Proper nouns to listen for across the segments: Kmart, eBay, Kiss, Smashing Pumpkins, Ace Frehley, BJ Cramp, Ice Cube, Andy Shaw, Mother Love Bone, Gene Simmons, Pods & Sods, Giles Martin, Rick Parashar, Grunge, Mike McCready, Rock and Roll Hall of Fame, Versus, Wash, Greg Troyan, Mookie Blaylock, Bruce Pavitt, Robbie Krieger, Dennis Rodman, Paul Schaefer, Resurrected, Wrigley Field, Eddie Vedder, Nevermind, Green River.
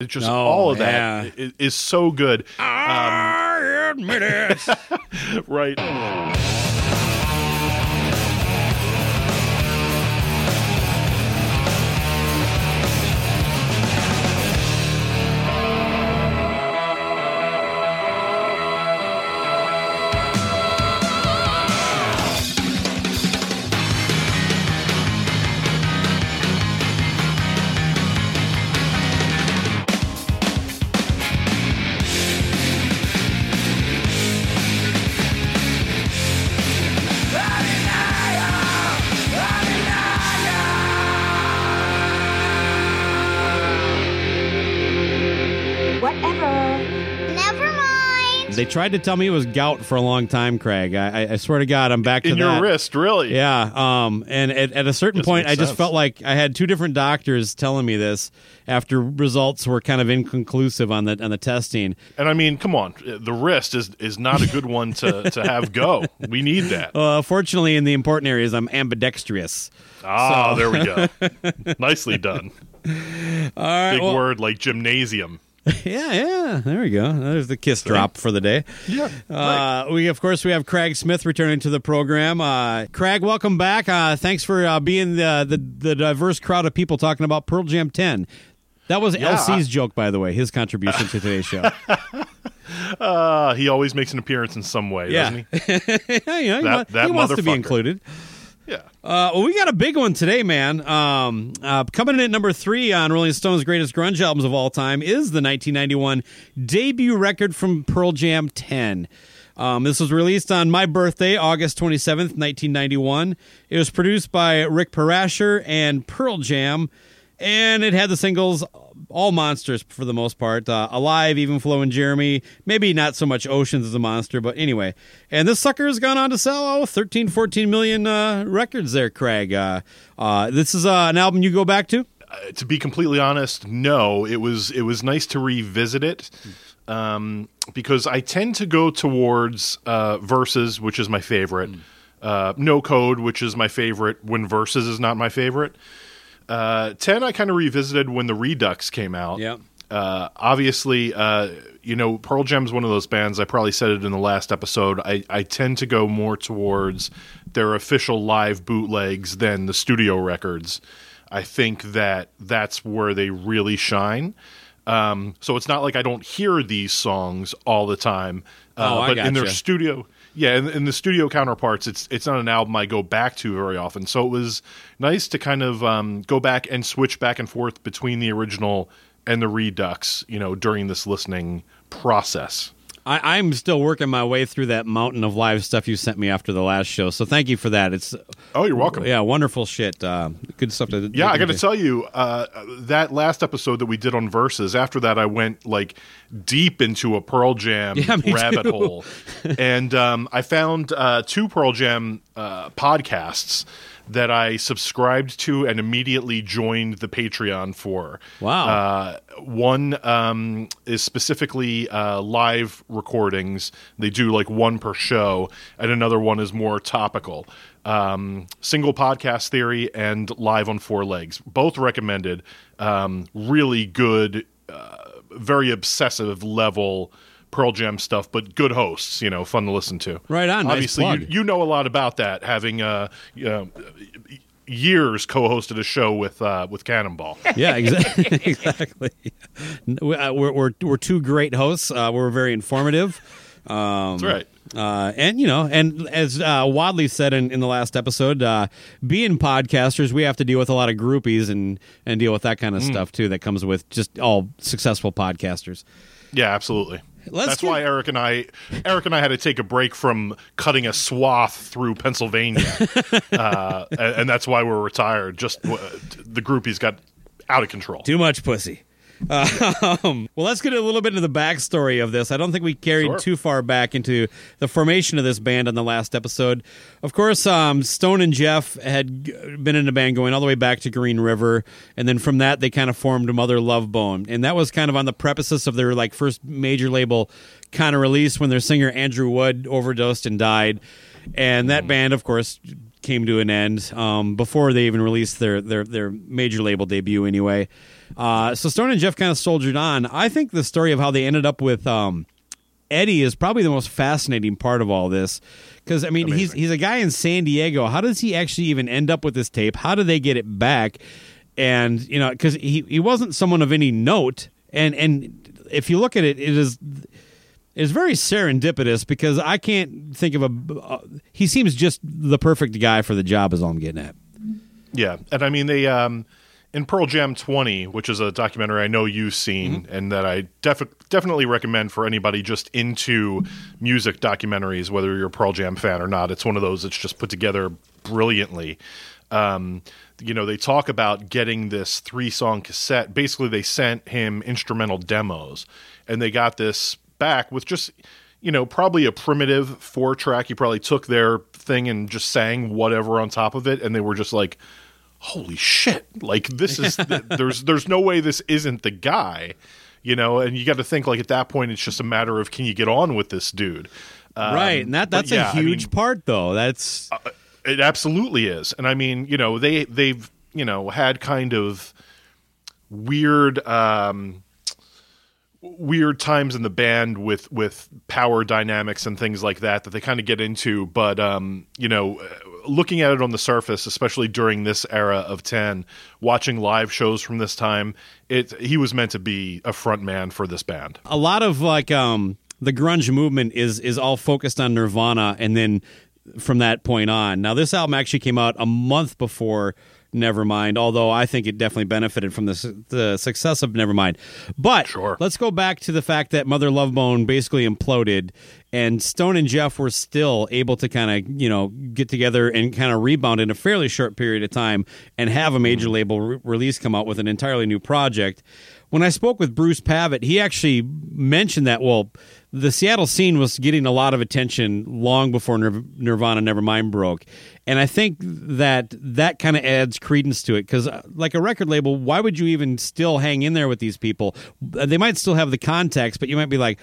It's just that is so good. I admit it. Right. They tried to tell me it was gout for a long time, Craig. I swear to God, I'm back to that. In your wrist, really? Yeah. And at a certain point, I just felt like I had two different doctors telling me this after results were kind of inconclusive on the testing. And I mean, come on. The wrist is not a good one to have go. We need that. Fortunately, in the important areas, I'm ambidextrous. Ah, so. There we go. Nicely done. All right, big word like gymnasium. Yeah. There we go. There's the Kiss drop for the day. Yeah. Right. We have Craig Smith returning to the program. Craig, welcome back. Thanks for being the diverse crowd of people talking about Pearl Jam 10. That was LC's joke, by the way, his contribution to today's show. He always makes an appearance in some way, doesn't he? He wants to be included. Yeah. We got a big one today, man. Coming in at number 3 on Rolling Stone's greatest grunge albums of all time is the 1991 debut record from Pearl Jam 10. This was released on my birthday, August 27th, 1991. It was produced by Rick Parashar and Pearl Jam, and it had the singles All Monsters for the most part. Alive, Even Flo and Jeremy. Maybe not so much Oceans as a monster, but anyway. And this sucker has gone on to sell 13, 14 million records there, Craig. This is an album you go back to? To be completely honest, no. It was nice to revisit it because I tend to go towards Versus, which is my favorite. No Code, which is my favorite when Versus is not my favorite. 10 I kind of revisited when the Redux came out. Yeah. Obviously, Pearl Jam's one of those bands, I probably said it in the last episode, I tend to go more towards their official live bootlegs than the studio records. I think that's where they really shine. So it's not like I don't hear these songs all the time. But in their studio... Yeah, in the studio counterparts, it's not an album I go back to very often. So it was nice to kind of go back and switch back and forth between the original and the Redux, during this listening process. I'm still working my way through that mountain of live stuff you sent me after the last show. So thank you for that. You're welcome. Yeah, wonderful shit. Good stuff. I got to tell you, that last episode that we did on Versus, after that I went deep into a Pearl Jam rabbit hole. And I found two Pearl Jam podcasts that I subscribed to and immediately joined the Patreon for. Wow. One is specifically live recordings. They do one per show, and another one is more topical. Single Podcast Theory and Live on Four Legs. Both recommended. Really good, very obsessive level Pearl Jam stuff, but good hosts, fun to listen to. Right on. Obviously, nice plug. You know a lot about that, having years co-hosted a show with Cannonball. Yeah, exactly. Exactly. We're two great hosts. We're very informative. That's right. And, you know, and as Wadley said in the last episode, being podcasters, we have to deal with a lot of groupies and deal with that kind of stuff, too, that comes with just all successful podcasters. Yeah, absolutely. That's why Eric and I had to take a break from cutting a swath through Pennsylvania. And that's why we're retired. Just the groupies got out of control. Too much pussy. Well, let's get a little bit into the backstory of this. I don't think we carried too far back into the formation of this band on the last episode. Of course, Stone and Jeff had been in a band going all the way back to Green River, and then from that they kind of formed Mother Love Bone, and that was kind of on the precipice of their like first major label kind of release when their singer Andrew Wood overdosed and died, and that band, of course, came to an end before they even released their major label debut anyway. So Stone and Jeff kind of soldiered on. I think the story of how they ended up with Eddie is probably the most fascinating part of all this. Because, I mean, he's a guy in San Diego. How does he actually even end up with this tape? How do they get it back? And, you know, because he wasn't someone of any note. And if you look at it, it is very serendipitous, because I can't think of a... he seems just the perfect guy for the job is all I'm getting at. Yeah, and I mean, they... in Pearl Jam 20, which is a documentary I know you've seen and that I definitely recommend for anybody just into music documentaries, whether you're a Pearl Jam fan or not. It's one of those that's just put together brilliantly. You know, they talk about getting this 3-song cassette. Basically, they sent him instrumental demos, and they got this back with just, you know, probably a primitive 4-track. He probably took their thing and just sang whatever on top of it, and they were just like, holy shit, like this is there's no way this isn't the guy, you know. And you got to think, like, at that point it's just a matter of, can you get on with this dude? Right, and that's a huge part, though. That's it absolutely is. And I mean, you know, they've you know, had kind of weird times in the band with power dynamics and things like that they kind of get into, but you know, looking at it on the surface, especially during this era of 10, watching live shows from this time, he was meant to be a front man for this band. A lot of like the grunge movement is all focused on Nirvana, and then from that point on. Now, this album actually came out a month before Nevermind, although I think it definitely benefited from the success of Nevermind. But let's go back to the fact that Mother Love Bone basically imploded, and Stone and Jeff were still able to kind of, you know, get together and kind of rebound in a fairly short period of time and have a major label release come out with an entirely new project. When I spoke with Bruce Pavitt, he actually mentioned that, well, the Seattle scene was getting a lot of attention long before Nirvana Nevermind broke. And I think that kind of adds credence to it, because like a record label, why would you even still hang in there with these people? They might still have the contacts, but you might be like,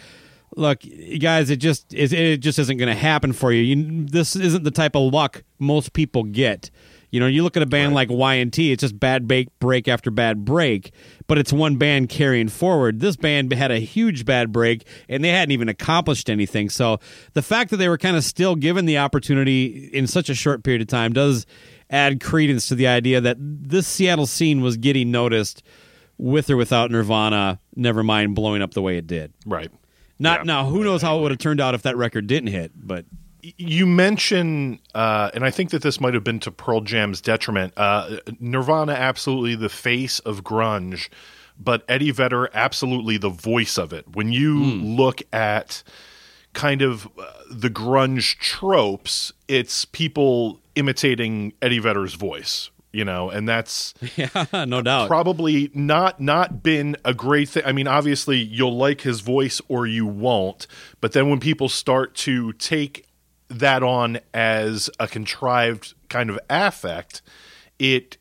look, guys, it just isn't going to happen for you. This isn't the type of luck most people get. You know, you look at a band like Y&T, it's just bad break after bad break, but it's one band carrying forward. This band had a huge bad break, and they hadn't even accomplished anything. So the fact that they were kind of still given the opportunity in such a short period of time does add credence to the idea that this Seattle scene was getting noticed with or without Nirvana, never mind blowing up the way it did. Right. Now, who knows how it would have turned out if that record didn't hit, but... You mention, and I think that this might have been to Pearl Jam's detriment, Nirvana absolutely the face of grunge, but Eddie Vedder absolutely the voice of it. When you look at kind of the grunge tropes, it's people imitating Eddie Vedder's voice, you know, and that's no doubt probably not been a great thing. I mean, obviously you'll like his voice or you won't, but then when people start to take that on as a contrived kind of affect, it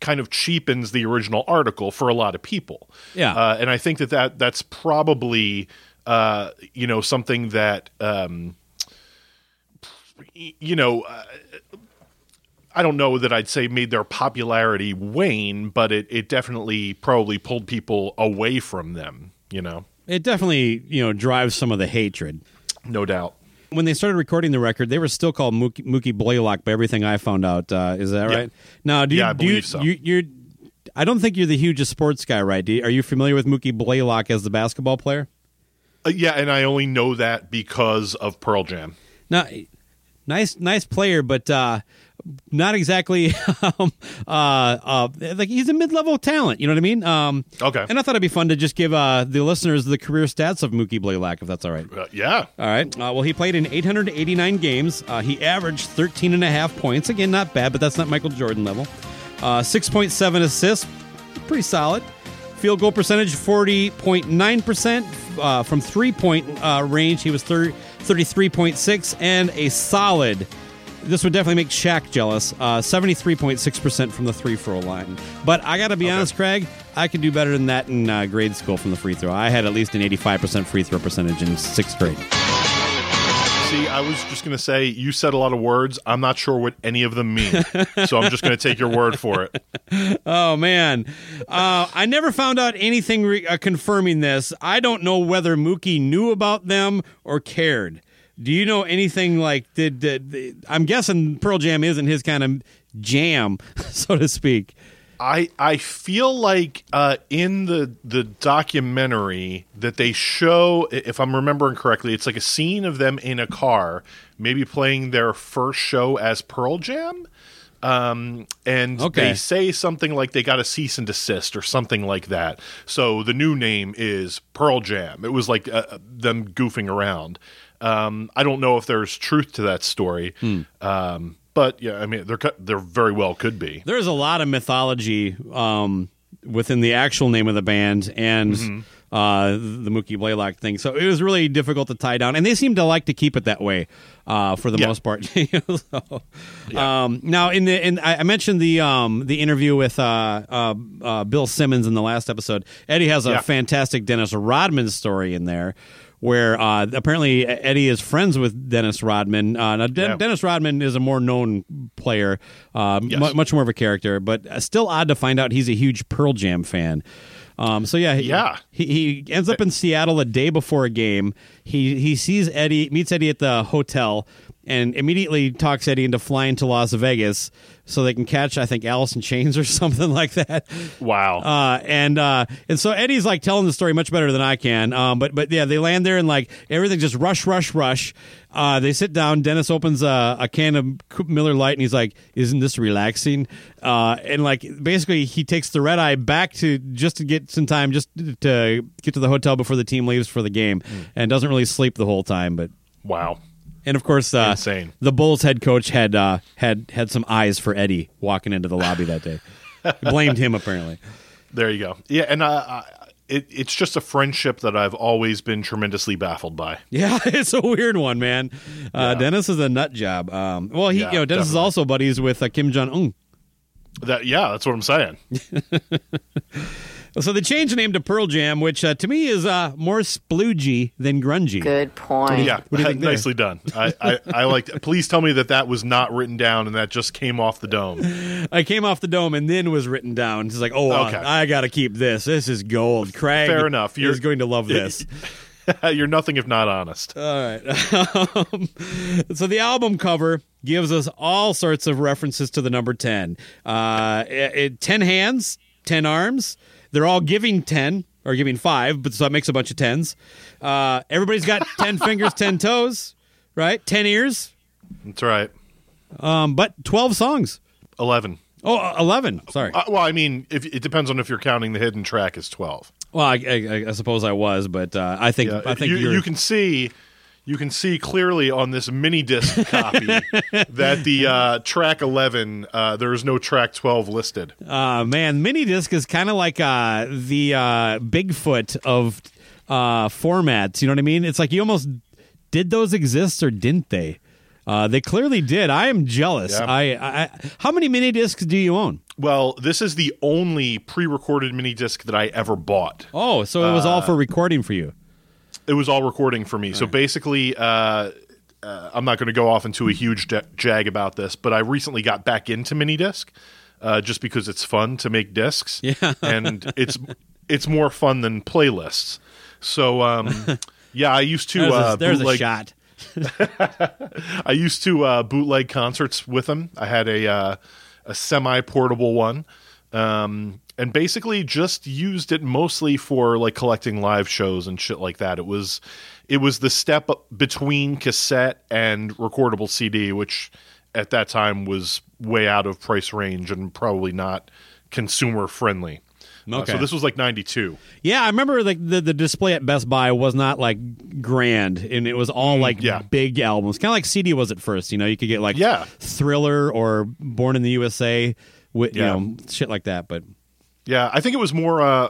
kind of cheapens the original article for a lot of people. Yeah. And I think that's probably, you know, something that, you know, I don't know that I'd say made their popularity wane, but it definitely probably pulled people away from them, you know? It definitely, you know, drives some of the hatred. No doubt. When they started recording the record, they were still called Mookie Blaylock, by everything I found out. Is that right? Now, I believe so. I don't think you're the hugest sports guy, right? Are you familiar with Mookie Blaylock as the basketball player? Yeah, and I only know that because of Pearl Jam. Now, nice player, but not exactly. Like, he's a mid-level talent. You know what I mean? Okay. And I thought it'd be fun to just give the listeners the career stats of Mookie Blaylock, if that's all right. Yeah. All right. Well, he played in 889 games. He averaged 13.5 points. Again, not bad, but that's not Michael Jordan level. 6.7 assists, pretty solid. Field goal percentage, 40.9%. From three-point range, he was 33.6, and a solid, this would definitely make Shaq jealous, 73.6% from the free-throw line. But I got to be honest, Craig, I could do better than that in grade school from the free throw. I had at least an 85% free-throw percentage in 6th grade. See, I was just going to say, you said a lot of words. I'm not sure what any of them mean, so I'm just going to take your word for it. Oh, man. I never found out anything confirming this. I don't know whether Mookie knew about them or cared. Do you know anything like, I'm guessing Pearl Jam isn't his kind of jam, so to speak. I feel like in the documentary that they show, if I'm remembering correctly, it's like a scene of them in a car, maybe playing their first show as Pearl Jam, They say something like they got a cease and desist or something like that. So the new name is Pearl Jam. It was like them goofing around. I don't know if there's truth to that story. But, yeah, I mean, there very well could be. There's a lot of mythology within the actual name of the band and the Mookie Blaylock thing. So it was really difficult to tie down. And they seem to like to keep it that way for the most part. So, now, I mentioned the interview with Bill Simmons in the last episode. Eddie has a fantastic Dennis Rodman story in there, where apparently Eddie is friends with Dennis Rodman. Now Dennis Rodman is a more known player, much more of a character, but still odd to find out he's a huge Pearl Jam fan. He ends up in Seattle the day before a game. He meets Eddie at the hotel, and immediately talks Eddie into flying to Las Vegas so they can catch, I think, Alice in Chains or something like that. Wow. And so Eddie's like telling the story much better than I can. But they land there and like everything just rush. They sit down. Dennis opens a can of Miller Lite and he's like, "Isn't this relaxing?" And like basically he takes the red eye back to get some time, just to get to the hotel before the team leaves for the game, and doesn't really sleep the whole time. But wow. And of course, the Bulls head coach had some eyes for Eddie walking into the lobby that day. Blamed him, apparently. There you go. Yeah, and it's just a friendship that I've always been tremendously baffled by. Yeah, it's a weird one, man. Dennis is a nut job. Well, Dennis definitely is also buddies with Kim Jong Un. That's what I'm saying. So they changed the name to Pearl Jam, which to me is more sploogey than grungy. Good point. Yeah, nicely done. I liked it. Please tell me that was not written down and that just came off the dome. I came off the dome and then was written down. It's like, I got to keep this. This is gold. Craig, fair enough. You're going to love this. You're nothing if not honest. All right. So the album cover gives us all sorts of references to the number 10. 10 hands, 10 arms. They're all giving 10, or giving 5, but so that makes a bunch of 10s. Everybody's got 10 fingers, 10 toes, right? 10 ears. That's right. But 12 songs. 11. Oh, 11. Sorry. Well, I mean, it depends on if you're counting the hidden track as 12. Well, I suppose I was, but I think you can see. You can see clearly on this mini disc copy that the track 11, there is no track 12 listed. Man, mini disc is kind of like the Bigfoot of formats. You know what I mean? It's like you almost did those exist or didn't they? They clearly did. I am jealous. Yeah. How many mini discs do you own? Well, this is the only pre-recorded mini disc that I ever bought. Oh, so it was all for recording for you. It was all recording for me. All so right. Basically, I'm not going to go off into a huge jag about this, but I recently got back into minidisc just because it's fun to make discs, and it's more fun than playlists. So, I used to there's a shot. I used to bootleg concerts with them. I had a semi-portable one, and basically just used it mostly for like collecting live shows and shit like that. It was the step up between cassette and recordable CD, which at that time was way out of price range and probably not consumer friendly. Okay. So this was like 92. Yeah, I remember like the display at Best Buy was not like grand, and it was all like big albums. Kind of like CD was at first, you know, you could get like Thriller or Born in the USA, you know, shit like that. But yeah, I think it was more. I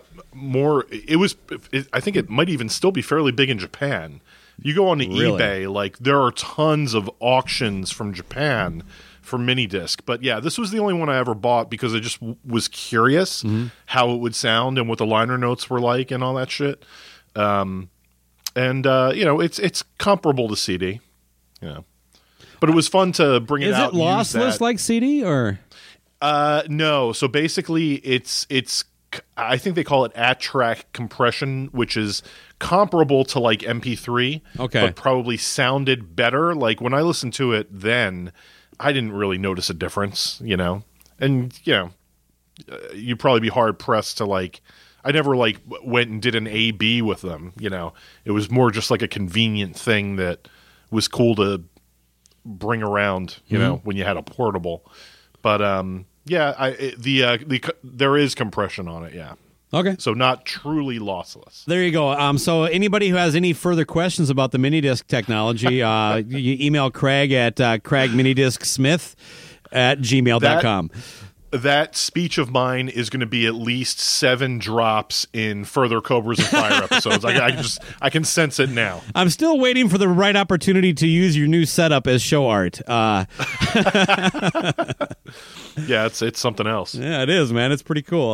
think it might even still be fairly big in Japan. You go on to eBay, like there are tons of auctions from Japan for mini disc. But yeah, this was the only one I ever bought because I just was curious how it would sound and what the liner notes were like and all that shit. You know, it's comparable to CD, you know, but it was fun to bring it out. Is it lossless like CD or? No. So basically it's, I think they call it at-track compression, which is comparable to like MP3, but probably sounded better. Like when I listened to it then, I didn't really notice a difference, you know? And, you know, you'd probably be hard-pressed to, like... I never, like, went and did an A-B with them, you know? It was more just, like, a convenient thing that was cool to bring around, you know, when you had a portable. But, there is compression on it, yeah. Okay. So not truly lossless. There you go. So anybody who has any further questions about the minidisc technology, you email Craig at craigminidiscsmith@gmail.com. That speech of mine is going to be at least 7 drops in further Cobras and Fire episodes. I can sense it now. I'm still waiting for the right opportunity to use your new setup as show art. Yeah, it's something else. Yeah, it is, man. It's pretty cool.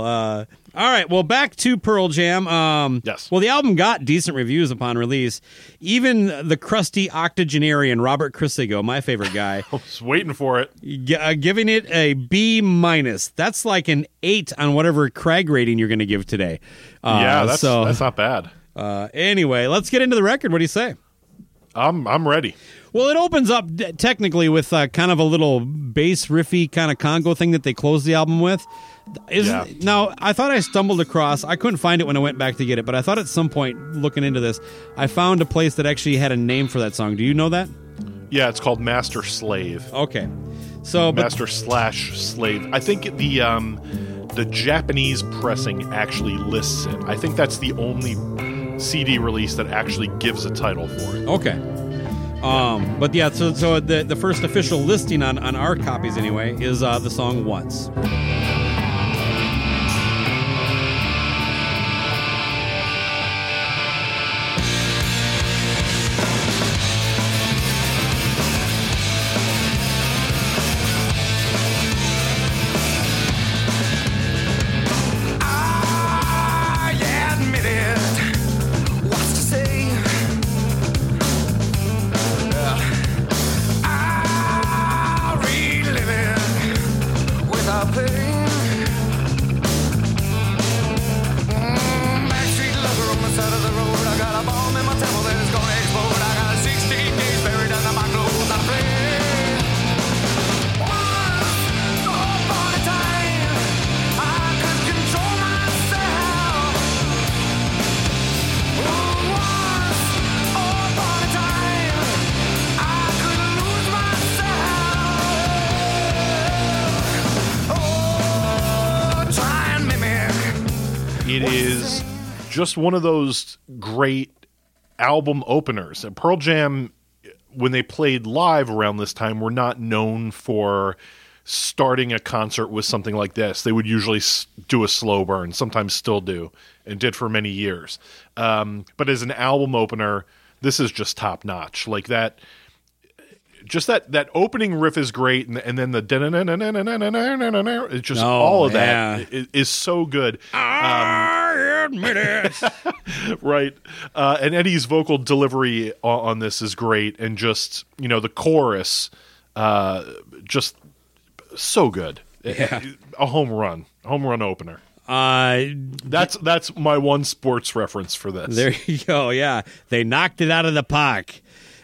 All right, well, back to Pearl Jam. Yes. Well, the album got decent reviews upon release. Even the crusty octogenarian Robert Christgau, my favorite guy, I was waiting for it, giving it a B-. That's like an 8 on whatever Craig rating you're going to give today. That's not bad. Anyway, let's get into the record. What do you say? I'm ready. Well, it opens up technically with kind of a little bass riffy kind of Congo thing that they close the album with. Now, I thought I stumbled across, I couldn't find it when I went back to get it, but I thought at some point looking into this, I found a place that actually had a name for that song. Do you know that? Yeah, it's called Master Slave. Okay. So Master/Slave. I think the Japanese pressing actually lists it. I think that's the only CD release that actually gives a title for it. Okay. But yeah, so the first official listing on our copies anyway is the song Once. Just one of those great album openers. And Pearl Jam, when they played live around this time, were not known for starting a concert with something like this. They would usually do a slow burn, sometimes still do, and did for many years. But as an album opener, this is just top notch. Like that, just that opening riff is great, and then the da-na-na-na-na-na-na-na-na-na-na, it's just all of that is so good. Right. And Eddie's vocal delivery on this is great. And just, you know, the chorus, just so good. Yeah. A home run opener. That's my one sports reference for this. There you go. Yeah. They knocked it out of the park.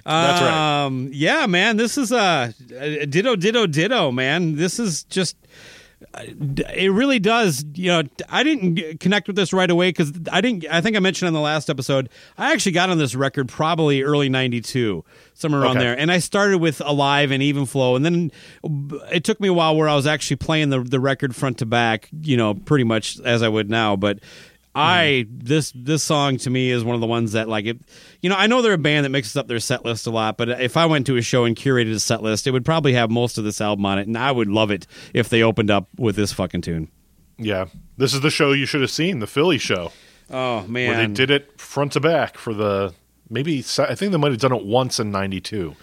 That's right. Yeah, man, this is ditto, man. This is just, it really does. You know, I didn't connect with this right away because I think I mentioned on the last episode, I actually got on this record probably early 92, somewhere around there. And I started with Alive and Even Flow. And then it took me a while where I was actually playing the record front to back, you know, pretty much as I would now. But this song to me is one of the ones that, like, it, you know, I know they're a band that mixes up their set list a lot, but if I went to a show and curated a set list, it would probably have most of this album on it, and I would love it if they opened up with this fucking tune. Yeah, this is the show you should have seen, the Philly show. Oh man, where they did it front to back for the maybe I think they might have done it once in '92,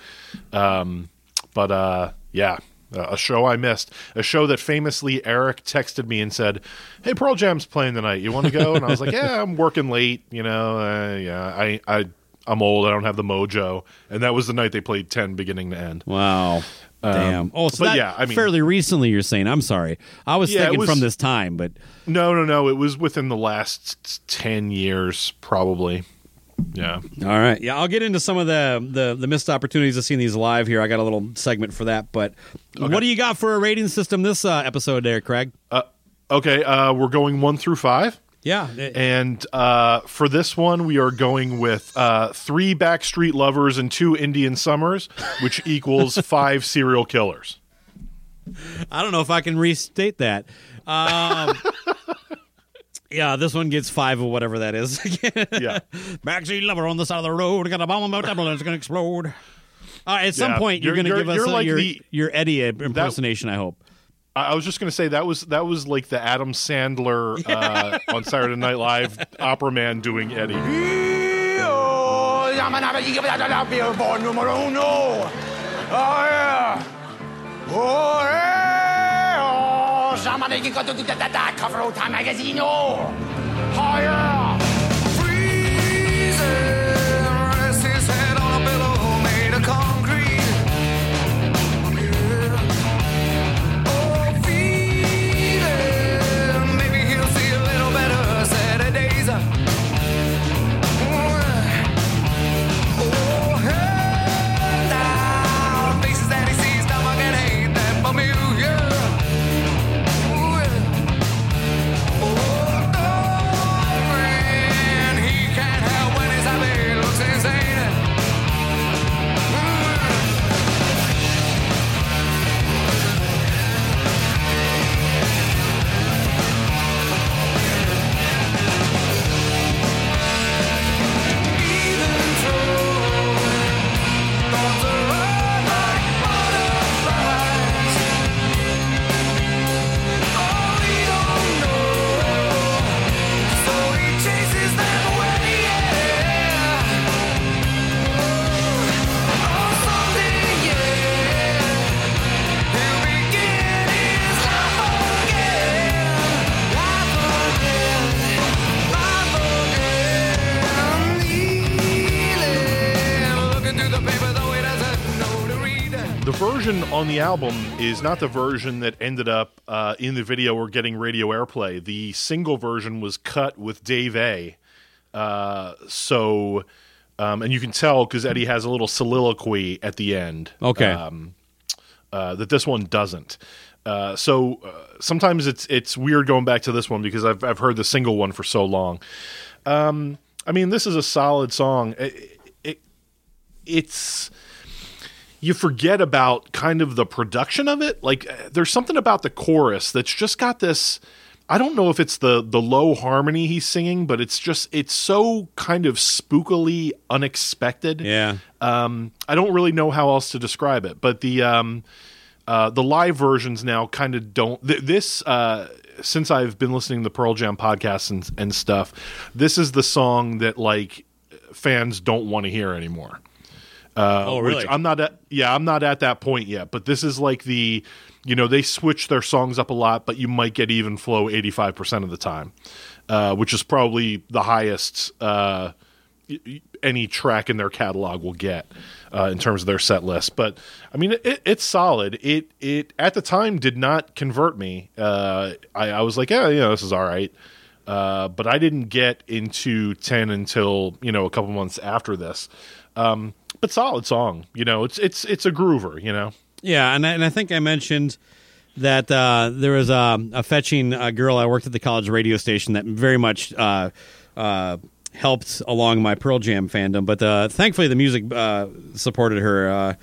but yeah. A show I missed. A show that famously Eric texted me and said, "Hey, Pearl Jam's playing tonight. You want to go?" And I was like, "Yeah, I'm working late. You know, I'm old. I don't have the mojo." And that was the night they played 10 beginning to end. Wow. Damn. Oh, so that, yeah, I mean, fairly recently you're saying. I'm sorry. I was thinking from this time, but no. It was within the last 10 years, probably. Yeah. All right. Yeah, I'll get into some of the missed opportunities of seeing these live here. I got a little segment for that, but what do you got for a rating system this episode there, Craig? We're going 1 through 5. Yeah. And for this one, we are going with 3 Backstreet Lovers and 2 Indian Summers, which equals 5 serial killers. I don't know if I can restate that. Yeah, this one gets 5 or whatever that is. Yeah. Maxie Lover on the side of the road. Got a bomb on double and it's going to explode. At some point, you're going to give us your Eddie impersonation, I hope. I was just going to say that was like the Adam Sandler on Saturday Night Live opera man doing Eddie. Somebody got to do that cover old time magazine. Oh, yeah. Freezing, rest his head on a pillow made of concrete. Yeah. Oh, feeding, maybe he'll see a little better Saturdays. Oh, hell now, faces that he sees now I can hate them for me. Version on the album is not the version that ended up in the video or getting radio airplay. The single version was cut with Dave A. And you can tell because Eddie has a little soliloquy at the end. Okay. That this one doesn't. Sometimes it's weird going back to this one because I've heard the single one for so long. I mean, this is a solid song. It's. You forget about kind of the production of it. Like there's something about the chorus that's just got this, I don't know if it's the low harmony he's singing, but it's so kind of spookily unexpected. Yeah. I don't really know how else to describe it, but the live versions now kind of don't, since I've been listening to the Pearl Jam podcast and stuff, this is the song that like fans don't want to hear anymore. Really? Which I'm not at that point yet, but this is like the, you know, they switch their songs up a lot, but you might get Even Flow 85% of the time, which is probably the highest any track in their catalog will get in terms of their set list. But I mean, it's solid. It at the time did not convert me. I was like, yeah, you know, this is all right. But I didn't get into 10 until, you know, a couple months after this. but solid song. You know, it's a groover. You know. Yeah, and I think I mentioned that there was a fetching girl I worked at the college radio station that very much helped along my Pearl Jam fandom. But thankfully, the music supported her.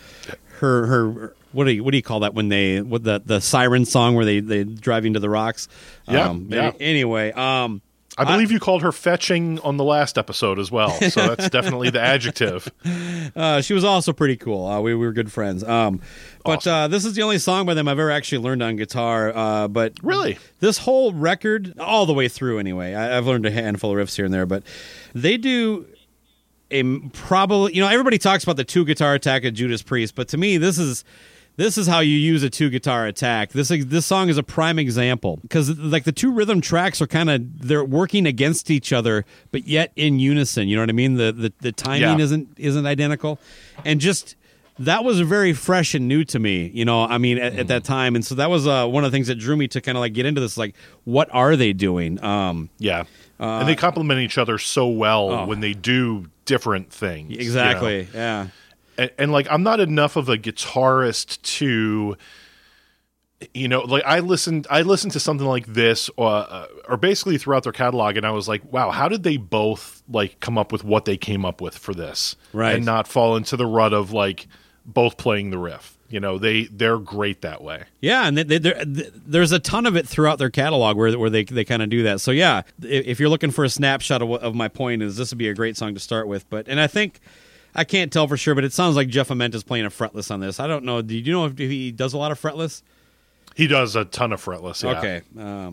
Her what do you call that when they with the siren song where they drive into the rocks? Yeah. Yeah. Anyway. I believe you called her fetching on the last episode as well, so that's definitely the adjective. She was also pretty cool. We were good friends. But awesome. This is the only song by them I've ever actually learned on guitar. But really, this whole record, all the way through anyway, I've learned a handful of riffs here and there, but they do probably, you know, everybody talks about the two-guitar attack of Judas Priest, but to me, this is how you use a two-guitar attack. This song is a prime example because, like, the two rhythm tracks are kind of they're working against each other, but yet in unison. You know what I mean? The timing isn't identical, and just that was very fresh and new to me. You know, I mean, at that time, and so that was one of the things that drew me to kind of like get into this. Like, what are they doing? And they complement each other so well when they do different things. Exactly. You know? Yeah. And, like, I'm not enough of a guitarist to, you know, like, I listened to something like this or basically throughout their catalog, and I was like, wow, how did they both, like, come up with what they came up with for this? Right. And not fall into the rut of, like, both playing the riff. You know, they're great that way. Yeah, and there's a ton of it throughout their catalog where they kind of do that. So, yeah, if you're looking for a snapshot of my point, is this would be a great song to start with. But and I think... I can't tell for sure, but it sounds like Jeff Ament is playing a fretless on this. I don't know. Do you know if he does a lot of fretless? He does a ton of fretless, yeah. Okay.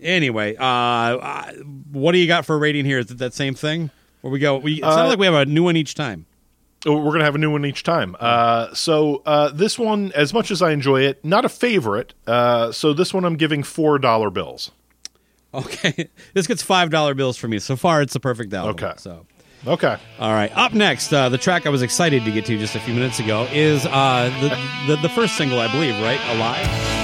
Anyway, what do you got for a rating here? Is it that same thing? Where we go? It sounds like we have a new one each time. We're going to have a new one each time. So this one, as much as I enjoy it, not a favorite. So this one I'm giving $4 bills. Okay. This gets $5 bills for me. So far, it's the perfect album. Okay. So. Okay. All right. Up next, the track I was excited to get to just a few minutes ago is the first single, I believe, right? Alive?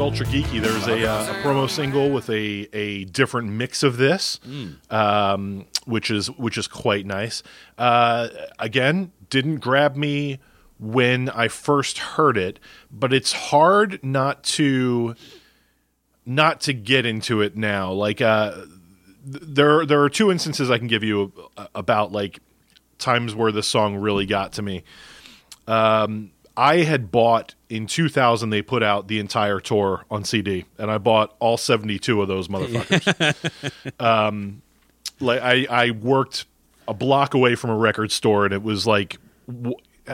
Ultra geeky. There's a promo single with a different mix of this, which is quite nice. Again, didn't grab me when I first heard it, but it's hard not to get into it now. Like there are two instances I can give you about like times where the song really got to me. I had bought in 2000, they put out the entire tour on CD, and I bought all 72 of those motherfuckers. Like I worked a block away from a record store, and it was like,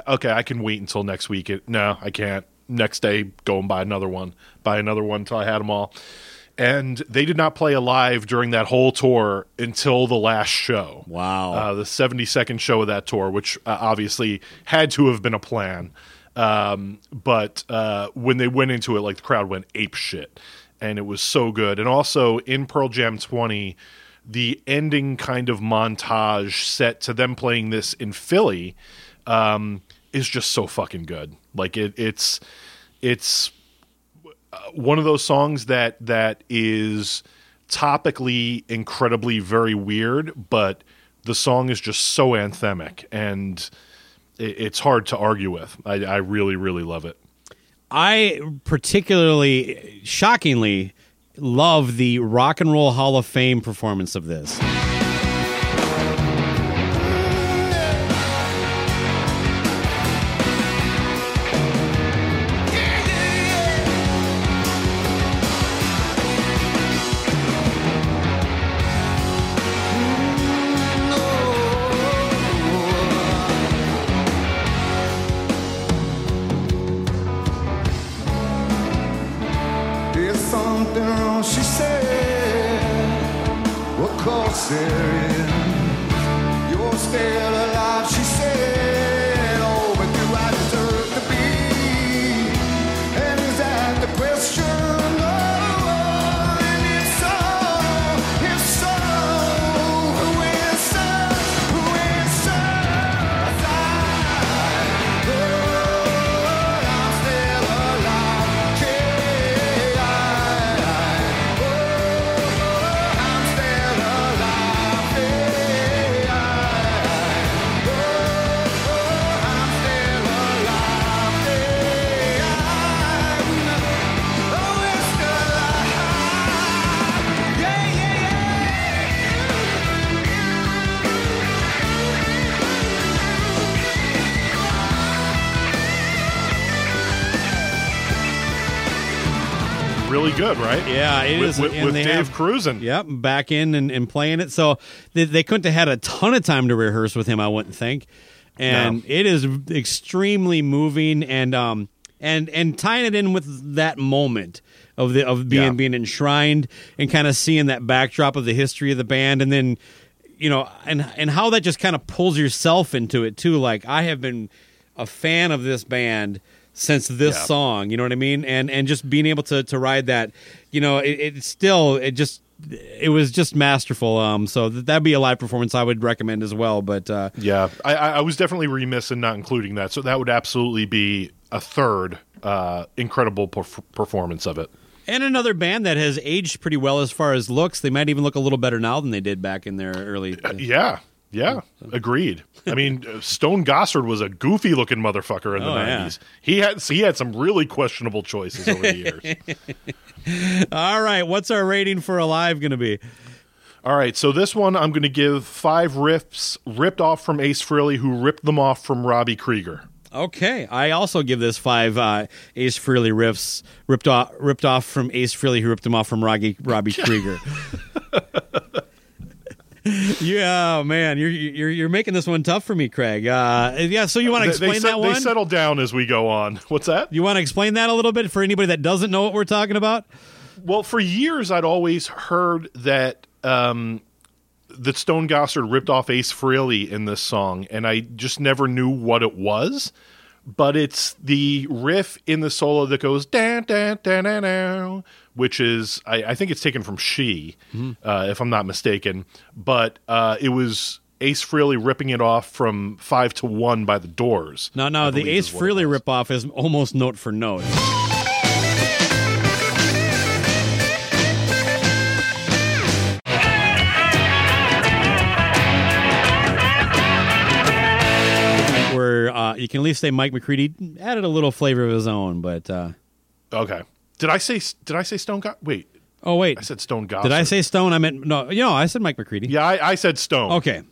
okay, I can wait until next week. No, I can't. Next day, go and buy another one until I had them all. And they did not play Alive during that whole tour until the last show. Wow. The 72nd show of that tour, which obviously had to have been a plan. But when they went into it, like the crowd went ape shit, and it was so good. And also in Pearl Jam 20, the ending kind of montage set to them playing this in Philly is just so fucking good. Like it's one of those songs that is topically incredibly very weird, but the song is just so anthemic, and it's hard to argue with. I really, really love it. I particularly, shockingly, love the Rock and Roll Hall of Fame performance of this. Good, right? Yeah, it is. With Dave cruising. Yep, back in and playing it. So they couldn't have had a ton of time to rehearse with him, I wouldn't think. And it is extremely moving, and tying it in with that moment of being enshrined and kind of seeing that backdrop of the history of the band, and then, you know, and how that just kind of pulls yourself into it too. Like, I have been a fan of this band since this song, you know what I mean? And just being able to ride that, you know, it was just masterful. So that'd be a live performance I would recommend as well. But I was definitely remiss in not including that. So that would absolutely be a third incredible performance of it. And another band that has aged pretty well as far as looks. They might even look a little better now than they did back in their early. Yeah, agreed. I mean, Stone Gossard was a goofy-looking motherfucker in the 90s. Yeah. He had some really questionable choices over the years. All right, what's our rating for Alive going to be? All right, so this one I'm going to give 5 riffs ripped off from Ace Frehley, who ripped them off from Robbie Krieger. Okay, I also give this 5 Ace Frehley riffs ripped off from Ace Frehley, who ripped them off from Robbie Krieger. Yeah, man, you're making this one tough for me, Craig. So you want to explain that one? They settle down as we go on. What's that? You want to explain that a little bit for anybody that doesn't know what we're talking about? Well, for years I'd always heard that Stone Gossard ripped off Ace Frehley in this song, and I just never knew what it was. But it's the riff in the solo that goes dan dan dan dan dan, which is I think it's taken from She, if I'm not mistaken. But it was Ace Frehley ripping it off from 5 to 1 by the Doors. No, the Ace Frehley ripoff is almost note for note. You can at least say Mike McCready added a little flavor of his own, but okay. Did I say Stone? Wait. Oh wait. I said Stone Gossard. Did I say Stone? I meant no. You know, I said Mike McCready. Yeah, I said Stone. Okay.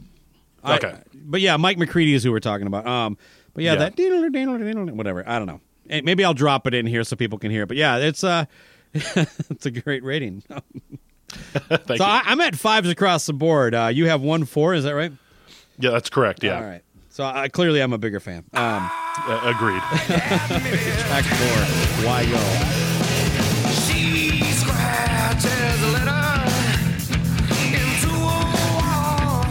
But yeah, Mike McCready is who we're talking about. But yeah, that whatever. I don't know. Maybe I'll drop it in here so people can hear it. But yeah, it's it's a great rating. So I'm at 5s across the board. You have 1 4. Is that right? Yeah, that's correct. Yeah. All right. So clearly I'm a bigger fan. Agreed. Track 4, Why Go? She scratches a letter into a wall,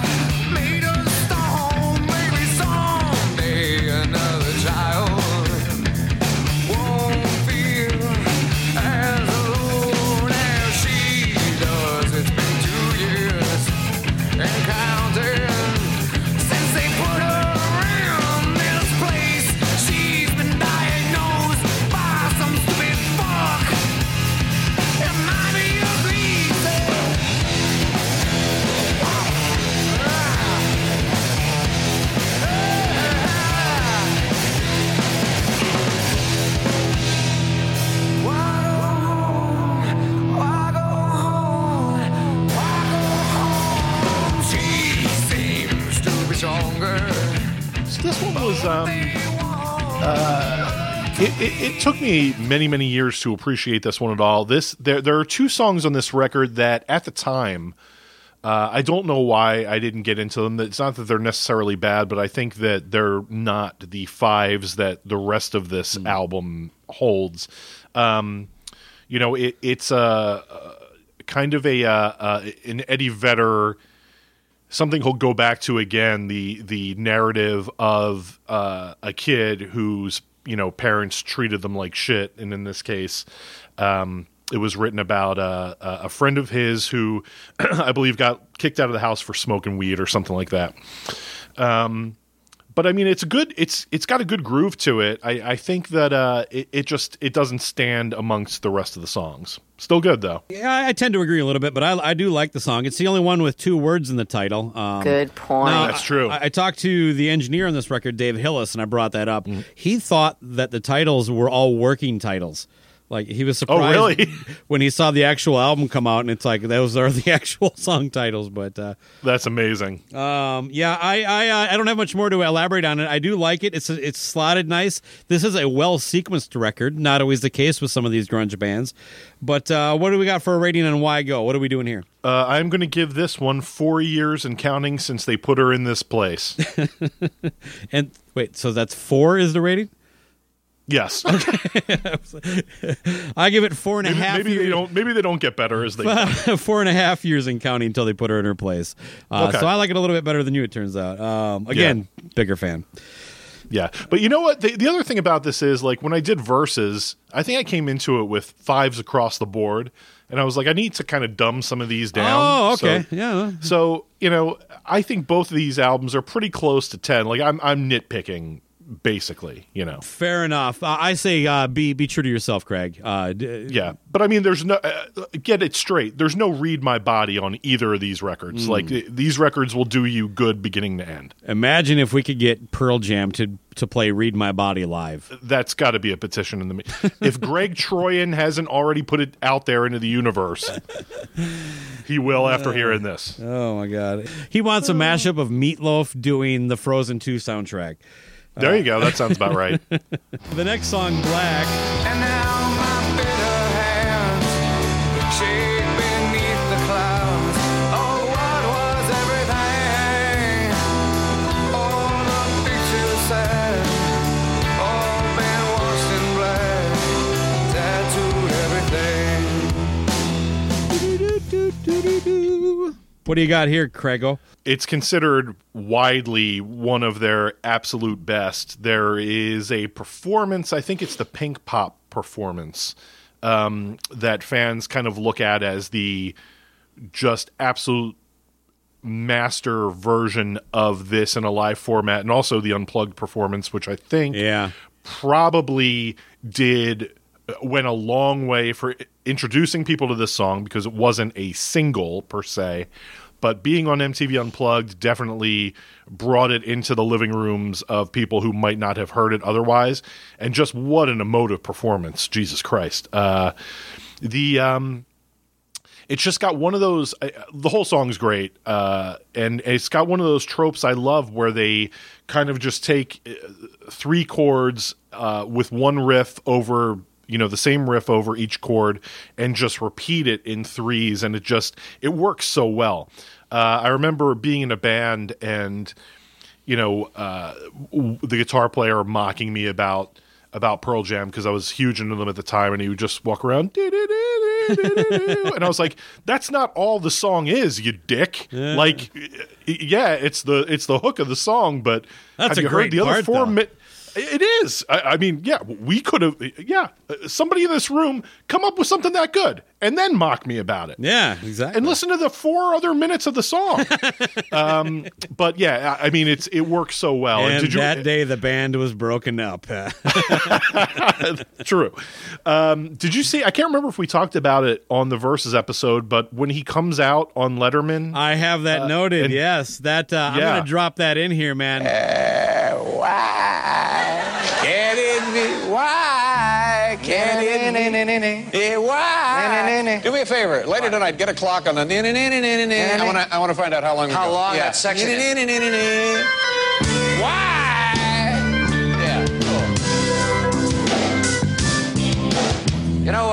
made a stone, maybe someday another child won't feel as alone as she does. It's been 2 years and counting. was it took me many years to appreciate this one at all. There are two songs on this record that at the time, I don't know why I didn't get into them. It's not that they're necessarily bad, but I think that they're not the fives that the rest of this album holds. You know, it's kind of an Eddie Vedder, something he'll go back to again, the narrative of a kid who's, you know, parents treated them like shit. And in this case, it was written about a friend of his who I believe got kicked out of the house for smoking weed or something like that. But I mean, it's got a good groove to it. I think that it doesn't stand amongst the rest of the songs. Still good though. Yeah, I tend to agree a little bit, but I do like the song. It's the only one with two words in the title. Good point. Now, that's true. I talked to the engineer on this record, Dave Hillis, and I brought that up. Mm-hmm. He thought that the titles were all working titles. Like, he was surprised when he saw the actual album come out, and it's like, those are the actual song titles. But that's amazing. Yeah, I don't have much more to elaborate on it. I do like it. It's slotted nice. This is a well-sequenced record, not always the case with some of these grunge bands. But what do we got for a rating on Why Go? What are we doing here? I'm going to give this one 4 years and counting since they put her in this place. And wait, so that's 4 is the rating? Yes. I give it 4.5. Maybe they don't. Maybe they don't get better as they 4.5 years and counting until they put her in her place. Okay. So I like it a little bit better than you. It turns out. Again, yeah. Bigger fan. Yeah, but you know what? The other thing about this is, like, when I did Versus, I think I came into it with fives across the board, and I was like, I need to kind of dumb some of these down. Oh, okay, so, yeah. So, you know, I think both of these albums are pretty close to 10. Like, I'm nitpicking. Basically, you know. Fair enough. I say be true to yourself, Craig. Yeah, but I mean, there's no get it straight. There's no read my body on either of these records. Like, these records will do you good beginning to end. Imagine if we could get Pearl Jam to play Read My Body live. That's got to be a petition in the if Greg Troyan hasn't already put it out there into the universe, he will after hearing this. Oh my God, he wants a mashup of Meatloaf doing the Frozen 2 soundtrack. There you go. That sounds about right. The next song, Black. And now my bitter hands shake beneath the clouds. Oh, what was everything? All the pictures sad. All been washed in black. Tattooed everything. What do you got here, Craigo? It's considered widely one of their absolute best. There is a performance, I think it's the Pink Pop performance, that fans kind of look at as the just absolute master version of this in a live format, and also the Unplugged performance, which I think probably went a long way for introducing people to this song, because it wasn't a single per se. But being on MTV Unplugged definitely brought it into the living rooms of people who might not have heard it otherwise. And just what an emotive performance, Jesus Christ. It's just got one of those – the whole song's great. And it's got one of those tropes I love where they kind of just take three chords with one riff over – you know, the same riff over each chord and just repeat it in threes, and it works so well. I remember being in a band and, you know, the guitar player mocking me about Pearl Jam because I was huge into them at the time, and he would just walk around, and I was like, that's not all the song is, you dick. Yeah. Like, yeah, it's the hook of the song, but that's have you heard the part, other 4 minutes? It is. I mean, yeah, we could have. Yeah, somebody in this room come up with something that good and then mock me about it. Yeah, exactly. And listen to the 4 other minutes of the song. But yeah, I mean, it works so well. And that day the band was broken up. True. Did you see? I can't remember if we talked about it on the Versus episode, but when he comes out on Letterman, I have that noted. And, yes, that I'm going to drop that in here, man. Wow. Why can't it? Why? Do me a favor. Later tonight, get a clock on the. I want to find out how long ago. How long that section is. Why You know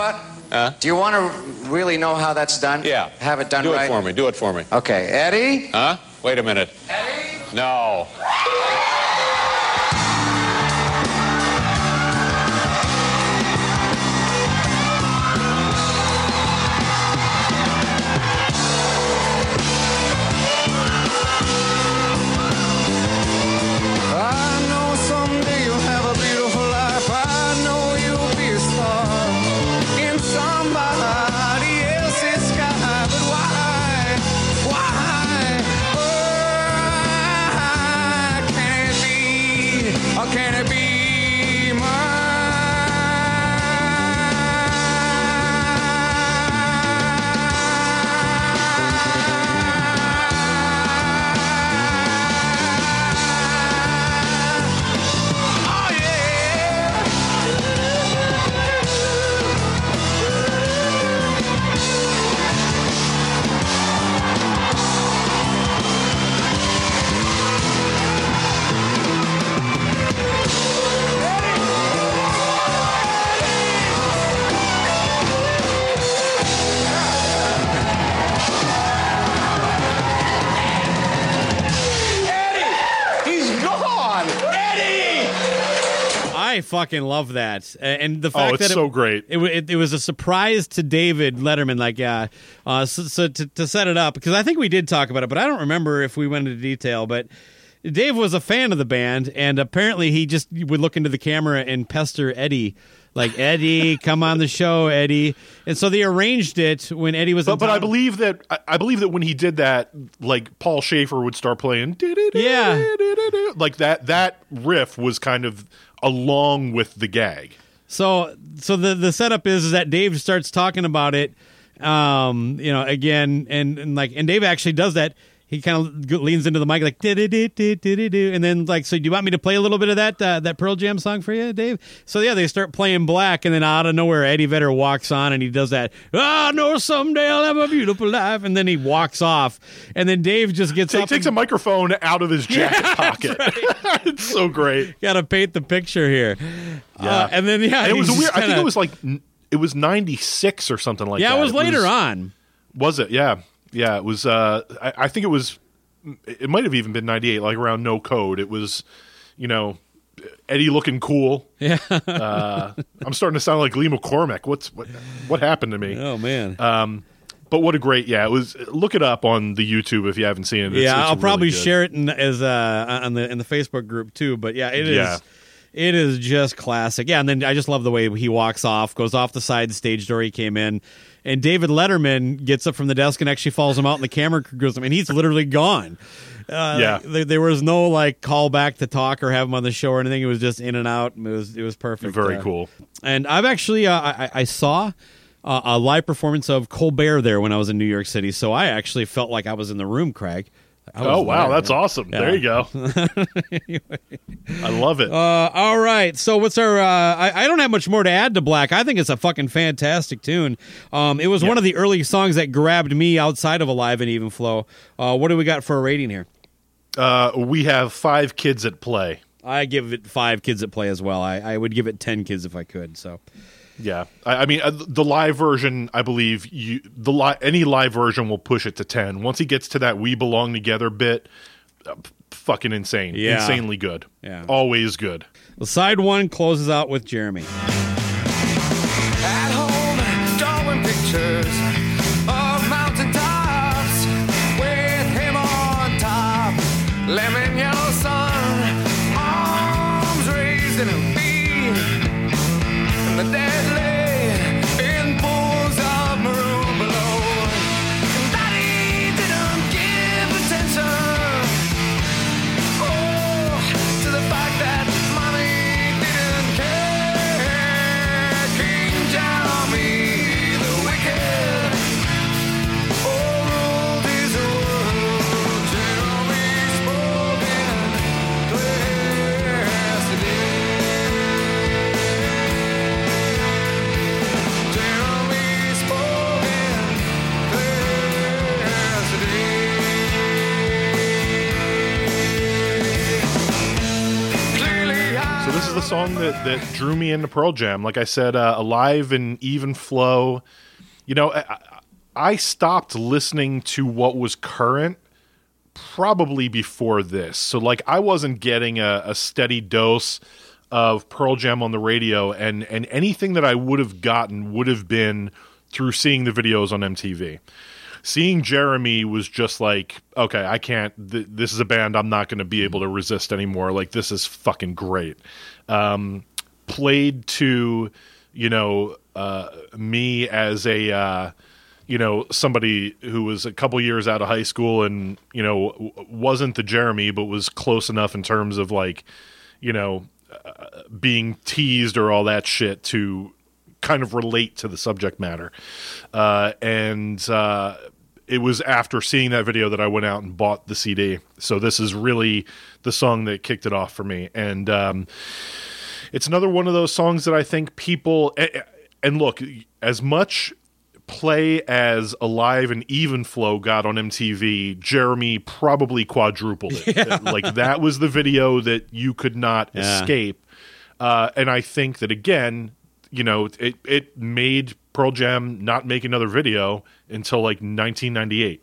what? Do you want to really know how that's done? Yeah. Have it done right? Do it for me. Do it for me. Okay. Eddie? Huh? Wait a minute. Eddie? No. I fucking love that, and the fact that so great. It was a surprise to David Letterman, like so to set it up, because I think we did talk about it, but I don't remember if we went into detail. But Dave was a fan of the band, and apparently he just would look into the camera and pester Eddie, like, Eddie, come on the show, Eddie. And so they arranged it when Eddie was. But I believe that when he did that, like, Paul Schaefer would start playing, yeah, like that riff was kind of along with the gag. So the setup is that Dave starts talking about it, again, and Dave actually does that. He kind of leans into the mic like, and then like, so do you want me to play a little bit of that Pearl Jam song for you, Dave? So yeah, they start playing Black, and then out of nowhere, Eddie Vedder walks on and he does that. I know someday I'll have a beautiful life, and then he walks off, and then Dave just gets up. He takes a microphone out of his jacket pocket. Right. It's so great. Got to paint the picture here. Yeah, and then yeah, and it was weird. I think it was 96 or something like that. Yeah, it was later on. Was it? Yeah. Yeah, it was. I think it was. It might have even been 98, like around No Code. It was, Eddie looking cool. Yeah, I'm starting to sound like Lee McCormick. What happened to me? Oh man. But what a great. Yeah, it was. Look it up on the YouTube if you haven't seen it. It's, I'll really probably share it in the Facebook group too. But yeah, it is. Yeah. It is just classic. Yeah, and then I just love the way he walks off, goes off the side stage door he came in, and David Letterman gets up from the desk and actually follows him out, and the camera goes him, and he's literally gone. Yeah. There was no, like, call back to talk or have him on the show or anything. It was just in and out, and it was perfect. Very cool. And I've actually, I saw a live performance of Colbert there when I was in New York City, so I actually felt like I was in the room, Craig. Oh, wow. That's awesome. Yeah. There you go. Anyway. I love it. All right. So what's our I don't have much more to add to Black. I think it's a fucking fantastic tune. It was one of the early songs that grabbed me outside of Alive and Even Flow. What do we got for a rating here? We have 5 kids at play. I give it 5 kids at play as well. I would give it 10 kids if I could. So. Yeah, I mean, the live version, I believe, any live version will push it to 10. Once he gets to that We Belong Together bit, fucking insane. Yeah. Insanely good. Yeah. Always good. Well, side one closes out with Jeremy. At home, Darwin Pictures. song that drew me into Pearl Jam. Like I said, Alive and Even Flow. You know, I stopped listening to what was current probably before this. So, like, I wasn't getting a steady dose of Pearl Jam on the radio, and anything that I would have gotten would have been through seeing the videos on MTV. Seeing Jeremy was just like, okay, I can't, this is a band I'm not going to be able to resist anymore. Like, this is fucking great. Played to, you know, me as a, you know, somebody who was a couple years out of high school and, you know, wasn't the Jeremy, but was close enough in terms of, like, you know, being teased or all that shit to kind of relate to the subject matter. It was after seeing that video that I went out and bought the CD. So this is really the song that kicked it off for me. And it's another one of those songs that I think people, and look, as much play as Alive and Even Flow got on MTV, Jeremy probably quadrupled it. Yeah. Like, that was the video that you could not escape. And I think that, again, you know, it made Pearl Jam not make another video until like 1998,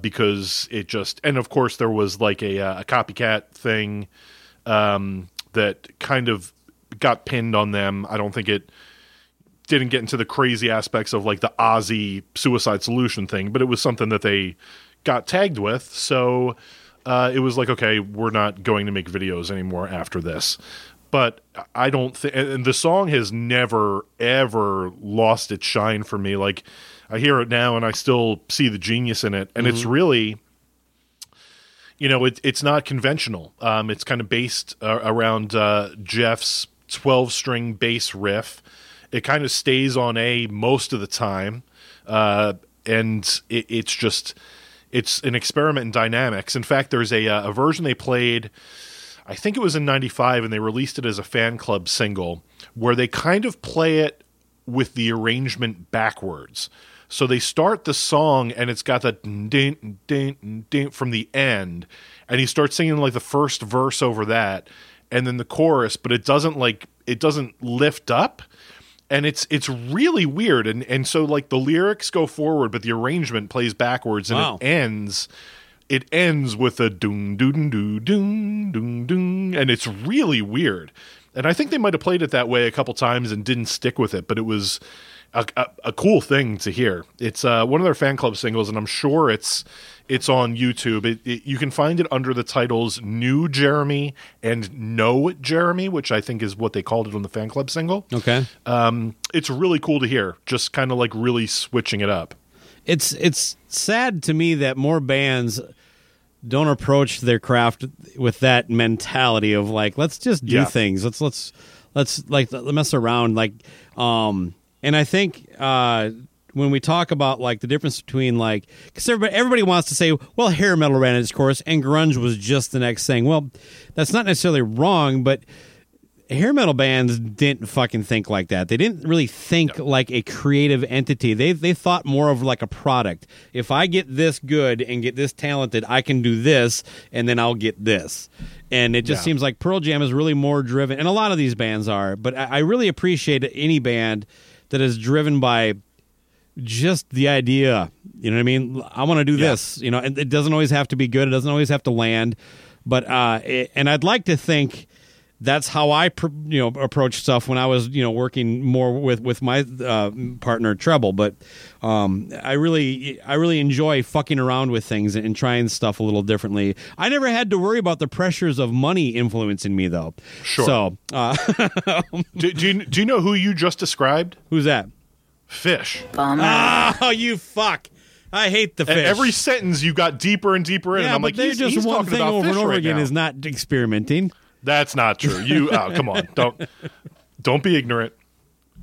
because it just, and of course there was like a copycat thing that kind of got pinned on them. I don't think it didn't get into the crazy aspects of like the Ozzy Suicide Solution thing, but it was something that they got tagged with. So it was like, okay, we're not going to make videos anymore after this. But I don't think, and the song has never, ever lost its shine for me. Like, I hear it now and I still see the genius in it. And it's really, you know, it's not conventional. It's kind of based around Jeff's 12-string bass riff. It kind of stays on A most of the time. And it's just, it's an experiment in dynamics. In fact, there's a version they played, I think it was in 95, and they released it as a fan club single, where they kind of play it with the arrangement backwards. So they start the song, and it's got that ding, ding, ding from the end, and he starts singing like the first verse over that, and then the chorus, but it doesn't lift up, and it's really weird. And so, like, the lyrics go forward, but the arrangement plays backwards, and it ends. It ends with a doom, doom, doom, doom, doom, doom, and it's really weird. And I think they might have played it that way a couple times and didn't stick with it, but it was a cool thing to hear. It's one of their fan club singles, and I'm sure it's on YouTube. You can find it under the titles New Jeremy and No Jeremy, which I think is what they called it on the fan club single. Okay. It's really cool to hear, just kind of like really switching it up. It's sad to me that more bands don't approach their craft with that mentality of like, let's just do things. Let's like mess around. Like, and I think when we talk about like the difference between like, because everybody wants to say, well, hair metal ran its course and grunge was just the next thing. Well, that's not necessarily wrong, but hair metal bands didn't fucking think like that. They didn't really think like a creative entity. They thought more of like a product. If I get this good and get this talented, I can do this, and then I'll get this. And it just seems like Pearl Jam is really more driven, and a lot of these bands are, but I really appreciate any band that is driven by just the idea. You know what I mean? I want to do this. You know, and it doesn't always have to be good. It doesn't always have to land. But and I'd like to think that's how I, you know, approach stuff when I was, you know, working more with my partner Treble. But I really enjoy fucking around with things and trying stuff a little differently. I never had to worry about the pressures of money influencing me, though. Sure. So, do you know who you just described? Who's that? Fish. Bummer. Oh, you fuck. I hate the Fish. And every sentence you got deeper and deeper in. Yeah, and I'm like, he's one talking thing about over Fish and over right again now. Is not experimenting. That's not true. You come on. Don't be ignorant.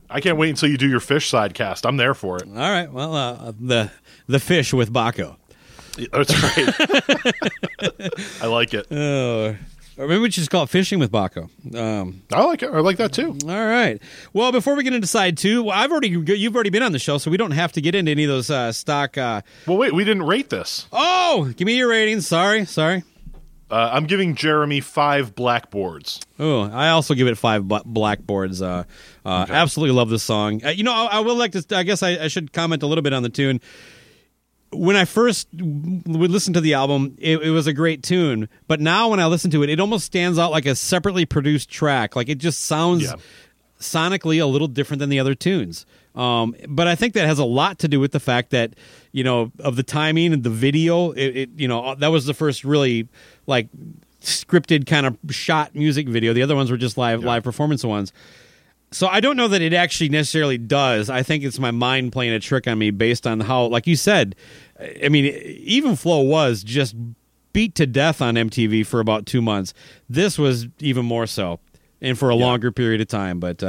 I can't wait until you do your Fish sidecast. I'm there for it. All right. Well, the Fish with Baco. That's right. I like it. Or maybe we should just call it Fishing with Baco. I like it. I like that too. All right. Well, before we get into side two, you've already been on the show, so we don't have to get into any of those stock. Well, wait, we didn't rate this. Oh, give me your rating. Sorry. I'm giving Jeremy 5 blackboards. Oh, I also give it 5 blackboards. Okay. Absolutely love this song. You know, I will like this. I guess I should comment a little bit on the tune. When I first would listen to the album, it was a great tune. But now when I listen to it, it almost stands out like a separately produced track. Like it just sounds sonically a little different than the other tunes. But I think that has a lot to do with the fact that, you know, of the timing and the video, it you know, that was the first really like scripted kind of shot music video. The other ones were just live performance ones. So I don't know that it actually necessarily does. I think it's my mind playing a trick on me based on how, like you said, I mean, even Flo was just beat to death on MTV for about 2 months. This was even more so, and for a longer period of time. But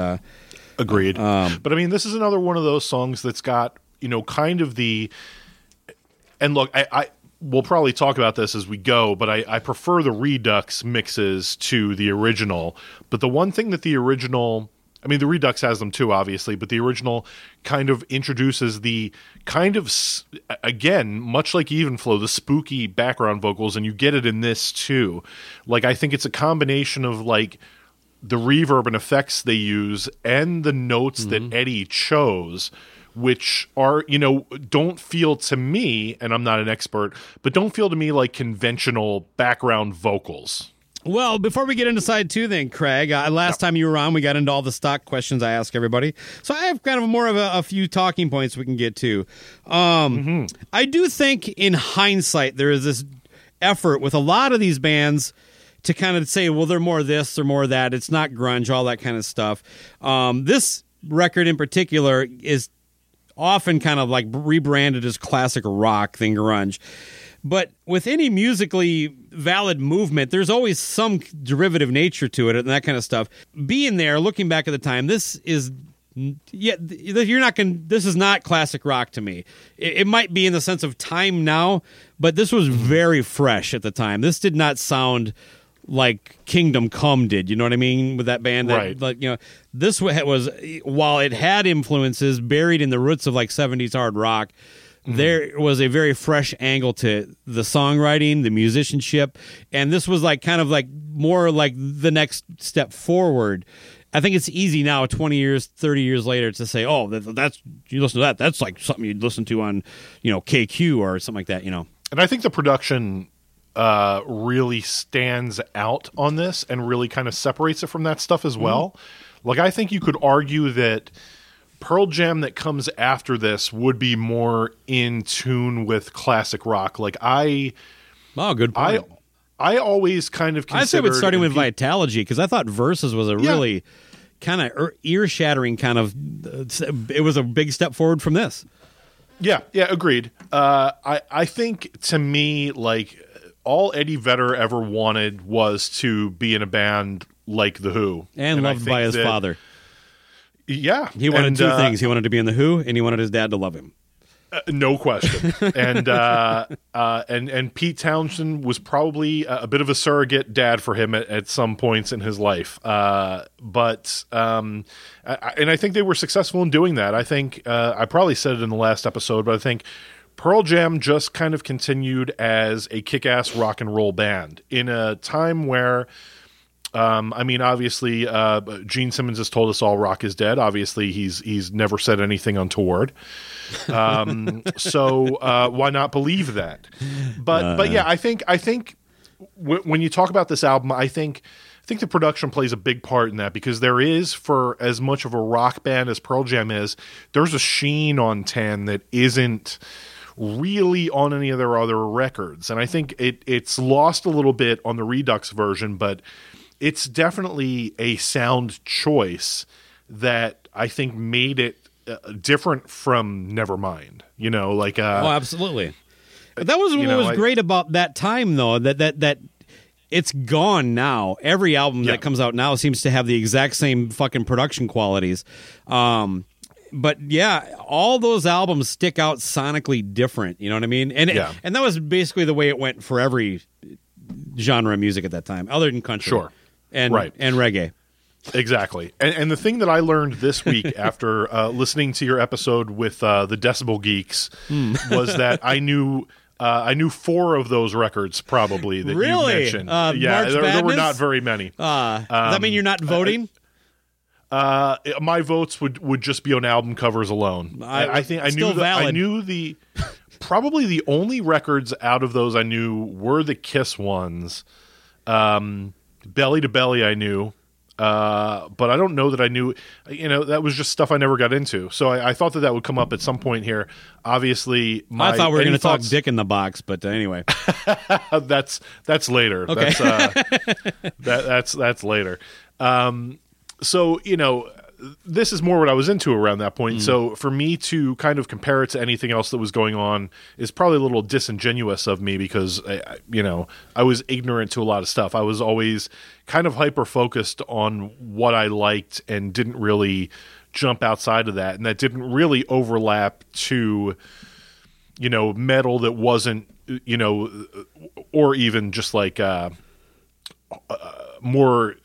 agreed. But I mean, this is another one of those songs that's got, you know, kind of the, and look, I we'll probably talk about this as we go, but I prefer the Redux mixes to the original. But the one thing that the original, I mean, the Redux has them too, obviously, but the original kind of introduces the kind of, again, much like Evenflow, the spooky background vocals, and you get it in this too. Like, I think it's a combination of, like, the reverb and effects they use and the notes that Eddie chose, which are, you know, don't feel to me, and I'm not an expert, but don't feel to me like conventional background vocals. Well, before we get into side two then, Craig, last time you were on, we got into all the stock questions I ask everybody. So I have kind of more of a few talking points we can get to. I do think in hindsight, there is this effort with a lot of these bands to kind of say, well, they're more this or more that. It's not grunge, all that kind of stuff. This record in particular is often kind of like rebranded as classic rock than grunge. But with any musically valid movement, there's always some derivative nature to it and that kind of stuff. Being there, looking back at the time, this is this is not classic rock to me. It might be in the sense of time now, but this was very fresh at the time. This did not sound like Kingdom Come did, you know what I mean? With that band, right? Like, you know, this was, while it had influences buried in the roots of like 70s hard rock, there was a very fresh angle to the songwriting, the musicianship, and this was like kind of like more like the next step forward. I think it's easy now, 20 years, 30 years later, to say, oh, that's, you listen to that, that's like something you'd listen to on, you know, KQ or something like that, you know. And I think the production really stands out on this and really kind of separates it from that stuff as well. Like, I think you could argue that Pearl Jam that comes after this would be more in tune with classic rock. Like, good point. I always kind of considered, I said, starting with Vitalogy, because I thought Versus was a really kind of ear-shattering kind of, it was a big step forward from this. Yeah, agreed. I think, to me, like, all Eddie Vedder ever wanted was to be in a band like The Who. And loved by his father. Yeah. He wanted two things. He wanted to be in The Who, and he wanted his dad to love him. No question. And Pete Townshend was probably a bit of a surrogate dad for him at some points in his life. And I think they were successful in doing that. I think I probably said it in the last episode, but I think Pearl Jam just kind of continued as a kick-ass rock and roll band in a time where, I mean, obviously, Gene Simmons has told us all rock is dead. Obviously, he's never said anything untoward. So why not believe that? But yeah, I think when you talk about this album, I think the production plays a big part in that, because there is, for as much of a rock band as Pearl Jam is, there's a sheen on Tan that isn't really on any of their other records, and I think it's lost a little bit on the Redux version, but it's definitely a sound choice that I think made it different from Nevermind. You know, like oh, absolutely. That was what was great about that time, though. That it's gone now. Every album that comes out now seems to have the exact same fucking production qualities. But yeah, all those albums stick out sonically different. You know what I mean? And and that was basically the way it went for every genre of music at that time, other than country. Sure. And reggae. Exactly. And the thing that I learned this week after listening to your episode with the Decibel Geeks was that I knew I knew four of those records probably that you mentioned. Yeah, there were not very many. Does that mean you're not voting? My votes would just be on album covers alone. I think I knew valid. I knew the probably the only records out of those I knew were the Kiss ones. Belly to Belly I knew. But I don't know that I knew, you know, that was just stuff I never got into. So I thought that would come up at some point here. Obviously, I thought we were going to talk Dick in the Box, but anyway, that's later. Okay. That's later. So, you know, this is more what I was into around that point. Mm. So for me to kind of compare it to anything else that was going on is probably a little disingenuous of me because, I was ignorant to a lot of stuff. I was always kind of hyper-focused on what I liked and didn't really jump outside of that. And that didn't really overlap to, metal that wasn't, or even just like more –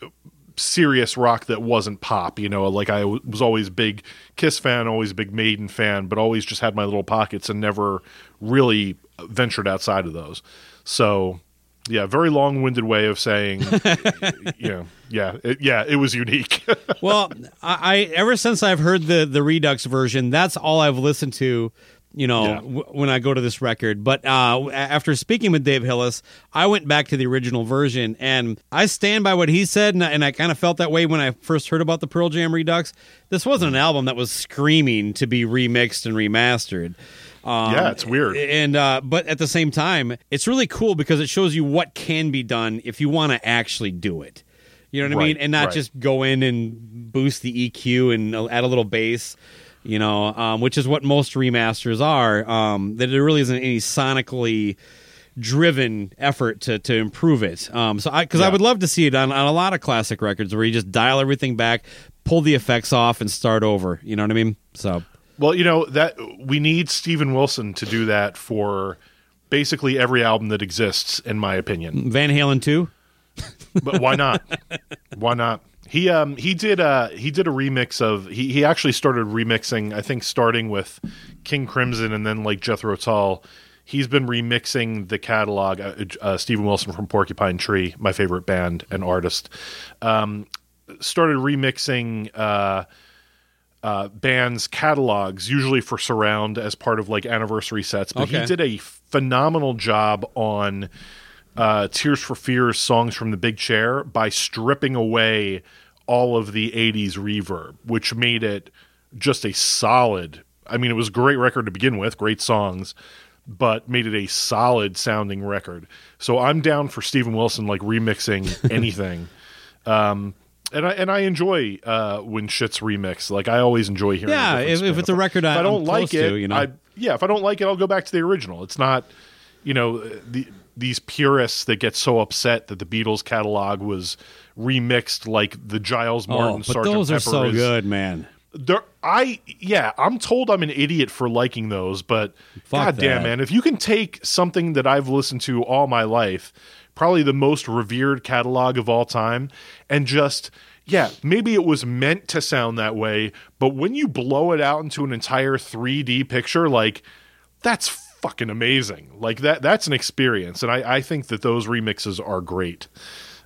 serious rock that wasn't pop, like I was always a big Kiss fan, always a big Maiden fan, but always just had my little pockets and never really ventured outside of those. So yeah, very long-winded way of saying, it was unique. Well, I ever since I've heard the Redux version, that's all I've listened to, when I go to this record. But after speaking with Dave Hillis, I went back to the original version, and I stand by what he said, and I kind of felt that way when I first heard about the Pearl Jam Redux. This wasn't an album that was screaming to be remixed and remastered. It's weird. And but at the same time, it's really cool because it shows you what can be done if you want to actually do it. You know what I mean? And not just go in and boost the EQ and add a little bass. Which is what most remasters are, that there really isn't any sonically driven effort to improve it. I would love to see it on a lot of classic records where you just dial everything back, pull the effects off, and start over. You know what I mean? So, well, that we need Steven Wilson to do that for basically every album that exists, in my opinion. Van Halen too? But why not? Why not? He did a remix of he actually started remixing, I think, starting with King Crimson and then like Jethro Tull. He's been remixing the catalog. Steven Wilson from Porcupine Tree, my favorite band and artist, started remixing bands' catalogs, usually for surround as part of like anniversary sets. But He did a phenomenal job on Tears for Fears songs from the Big Chair by stripping away all of the 80s reverb, which made it just a solid, it was a great record to begin with, great songs, but made it a solid sounding record. So I'm down for Steven Wilson like remixing anything. And I enjoy when shit's remixed. Like I always enjoy hearing. Yeah, if it's a record I don't like it, if I don't like it, I'll go back to the original. It's not, these purists that get so upset that the Beatles catalog was remixed like the Giles Martin Sgt. Pepper. But those are so good, man. I'm told I'm an idiot for liking those, but goddamn, man, if you can take something that I've listened to all my life, probably the most revered catalog of all time, and just... yeah, maybe it was meant to sound that way, but when you blow it out into an entire 3D picture, like, that's fucking amazing. Like that's an experience, and I think that those remixes are great.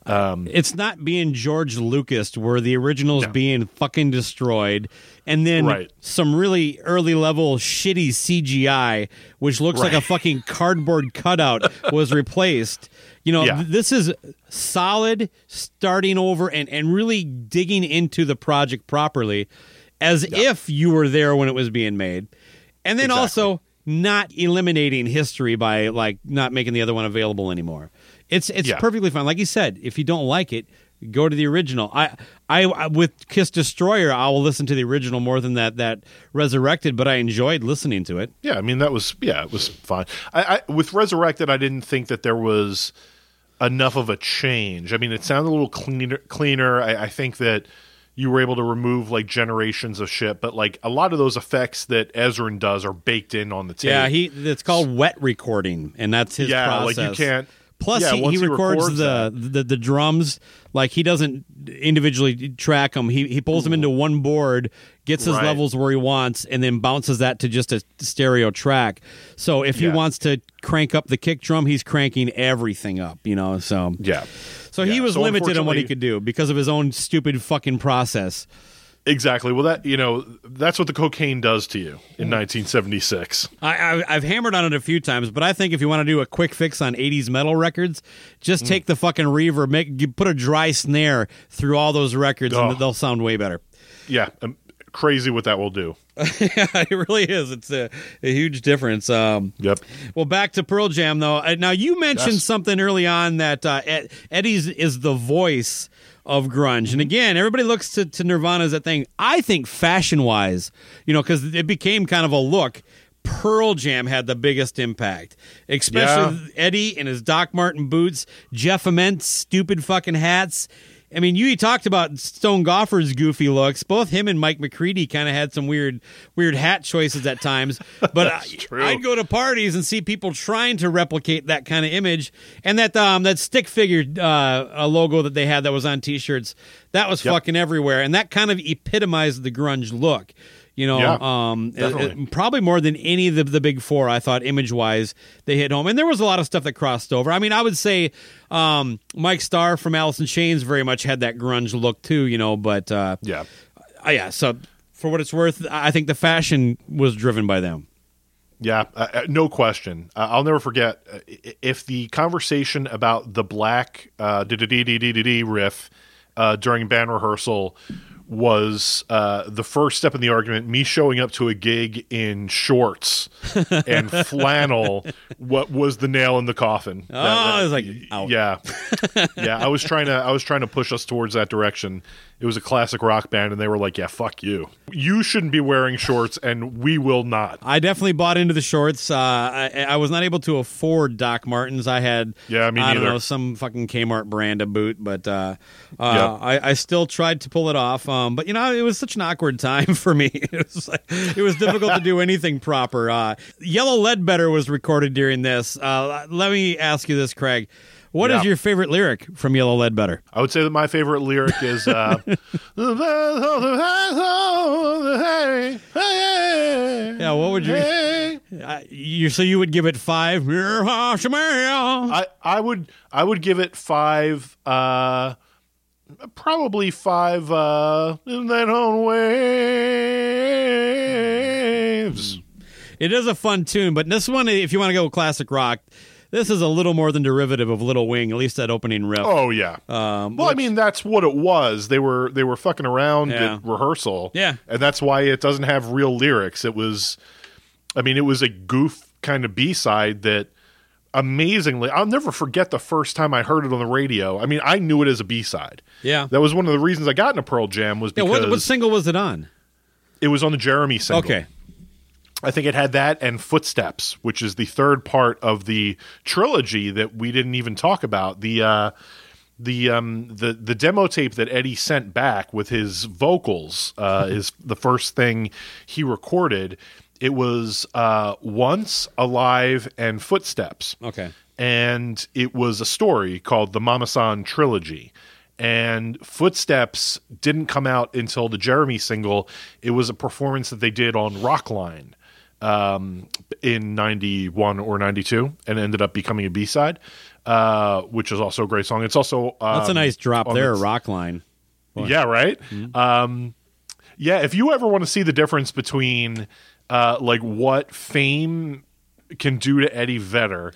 It's not being George Lucas where the original's being fucking destroyed and then some really early level shitty CGI which looks like a fucking cardboard cutout was replaced. This is solid starting over and really digging into the project properly as if you were there when it was being made, and then also not eliminating history by like not making the other one available anymore. It's perfectly fine. Like you said, if you don't like it, go to the original. I with Kiss Destroyer, I will listen to the original more than that Resurrected, but I enjoyed listening to it. Yeah, it was fine. I with Resurrected, I didn't think that there was enough of a change. It sounded a little cleaner. I think that you were able to remove like generations of shit, but like a lot of those effects that Ezrin does are baked in on the tape. Yeah, it's called wet recording, and that's his process. Yeah, like you can't Plus, he records the drums. Like, he doesn't individually track them. He pulls them into one board, gets his levels where he wants, and then bounces that to just a stereo track. So if he wants to crank up the kick drum, he's cranking everything up, you know? So he was limited on what he could do because of his own stupid fucking process. Exactly. Well, that, you know, that's what the cocaine does to you in 1976. I've hammered on it a few times, but I think if you want to do a quick fix on 80s metal records, just take the fucking reverb, put a dry snare through all those records, and they'll sound way better. Yeah, crazy what that will do. Yeah, it really is. It's a huge difference. Yep. Well, back to Pearl Jam, though. Now, you mentioned something early on that Eddie's is the voice of grunge. And again, everybody looks to Nirvana as that thing. I think fashion-wise, you know, because it became kind of a look, Pearl Jam had the biggest impact. Especially Eddie and his Doc Marten boots, Jeff Ament's stupid fucking hats. I mean, you talked about Stone Gossard's goofy looks. Both him and Mike McCready kind of had some weird hat choices at times. But I'd go to parties and see people trying to replicate that kind of image. And that stick figure logo that they had that was on T-shirts, that was fucking everywhere. And that kind of epitomized the grunge look. You know, probably more than any of the big four, I thought, image-wise, they hit home. And there was a lot of stuff that crossed over. I mean, I would say Mike Starr from Alice in Chains very much had that grunge look, too, you know. But, so for what it's worth, I think the fashion was driven by them. Yeah, no question. I'll never forget, if the conversation about the black riff during band rehearsal was the first step in the argument, me showing up to a gig in shorts and flannel, what was the nail in the coffin? Oh, I was like, ow. Yeah. I was trying to push us towards that direction. It was a classic rock band, and they were like, yeah, fuck you. You shouldn't be wearing shorts, and we will not. I definitely bought into the shorts. I was not able to afford Doc Martens. I had, I don't know, some fucking Kmart brand to boot, but I still tried to pull it off. But, you know, it was such an awkward time for me. It was difficult to do anything proper. Yellow Ledbetter was recorded during this. Let me ask you this, Craig. What is your favorite lyric from Yellow Ledbetter? I would say that my favorite lyric is yeah, what would you... so you would give it 5? I would give it 5... probably 5 in that own waves. It is a fun tune, but this one, if you want to go classic rock... This is a little more than derivative of Little Wing, at least that opening riff. Oh, yeah. I mean, that's what it was. They were fucking around at rehearsal. Yeah. And that's why it doesn't have real lyrics. It was a goof kind of B-side that amazingly, I'll never forget the first time I heard it on the radio. I mean, I knew it as a B-side. Yeah. That was one of the reasons I got into Pearl Jam was because... Yeah, what single was it on? It was on the Jeremy single. Okay. I think it had that and Footsteps, which is the third part of the trilogy that we didn't even talk about. The demo tape that Eddie sent back with his vocals is the first thing he recorded. It was Once, Alive, and Footsteps. Okay. And it was a story called the Mama-san Trilogy. And Footsteps didn't come out until the Jeremy single. It was a performance that they did on Rockline. In 91 or 92 and ended up becoming a B-side, which is also a great song. It's also... that's a nice drop there, Rockline. Yeah, right? Mm-hmm. If you ever want to see the difference between what fame can do to Eddie Vedder,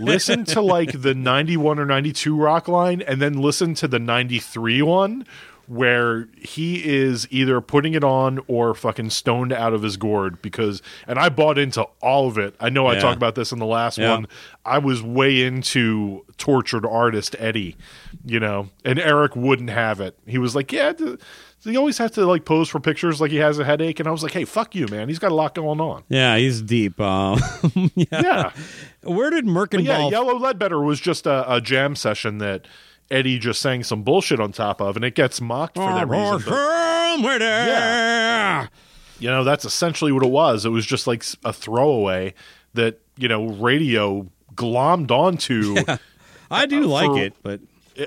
listen to the 91 or 92 Rockline and then listen to the 93 one, where he is either putting it on or fucking stoned out of his gourd and I bought into all of it. I know I talked about this in the last one. I was way into tortured artist Eddie, you know, and Eric wouldn't have it. He was like, yeah, so he always has to pose for pictures like he has a headache. And I was like, hey, fuck you, man. He's got a lot going on. Yeah, he's deep. Where did Merkenball... Yeah, Yellow Ledbetter was just a jam session that Eddie just sang some bullshit on top of, and it gets mocked for that reason. But, you know, that's essentially what it was. It was just like a throwaway that, you know, radio glommed onto I do like it, but...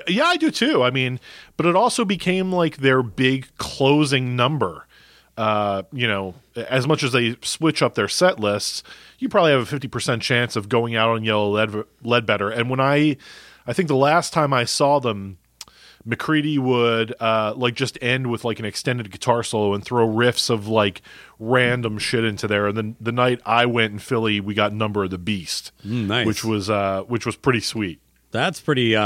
Yeah, I do too. I mean, but it also became like their big closing number. You know, as much as they switch up their set lists, you probably have a 50% chance of going out on Yellow Ledbetter. And when I think the last time I saw them, McCready would like just end with like an extended guitar solo and throw riffs of like random shit into there. And then the night I went in Philly, we got Number of the Beast, nice. which was pretty sweet. That's pretty.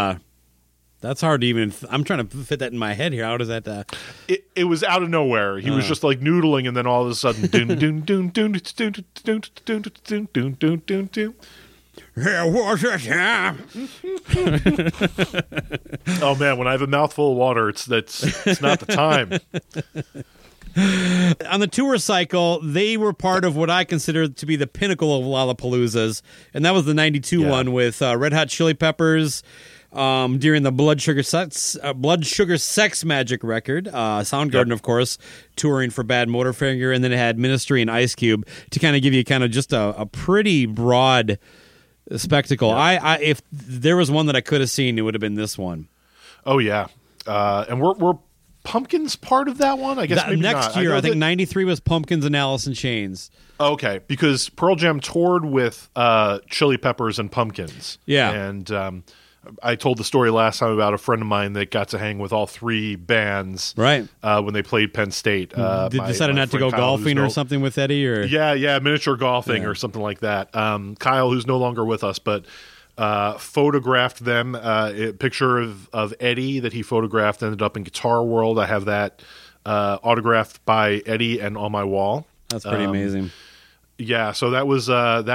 That's hard to even. I'm trying to fit that in my head here. How does that? It was out of nowhere. He was just like noodling, and then all of a sudden, There was a time. Oh man, when I have a mouthful of water, it's not the time. On the tour cycle, they were part of what I consider to be the pinnacle of Lollapaloozas, and that was the '92 one with Red Hot Chili Peppers. During the Blood Sugar Sex Magik record, Soundgarden, of course, touring for Bad Motorfinger, and then it had Ministry and Ice Cube to kind of give you kind of just a pretty broad spectacle. Yep. I if there was one that I could have seen, it would have been this one. Oh yeah, and were Pumpkins part of that one? I guess maybe next not. Year. I think '93 was Pumpkins and Alice in Chains. Okay, because Pearl Jam toured with Chili Peppers and Pumpkins. Yeah, and. I told the story last time about a friend of mine that got to hang with all three bands, right? When they played Penn State, decided not to go golfing or something with Eddie, or miniature golfing or something like that. Kyle, who's no longer with us, but photographed them. A picture of Eddie that he photographed ended up in Guitar World. I have that autographed by Eddie and on my wall. That's pretty amazing. Yeah, so that was and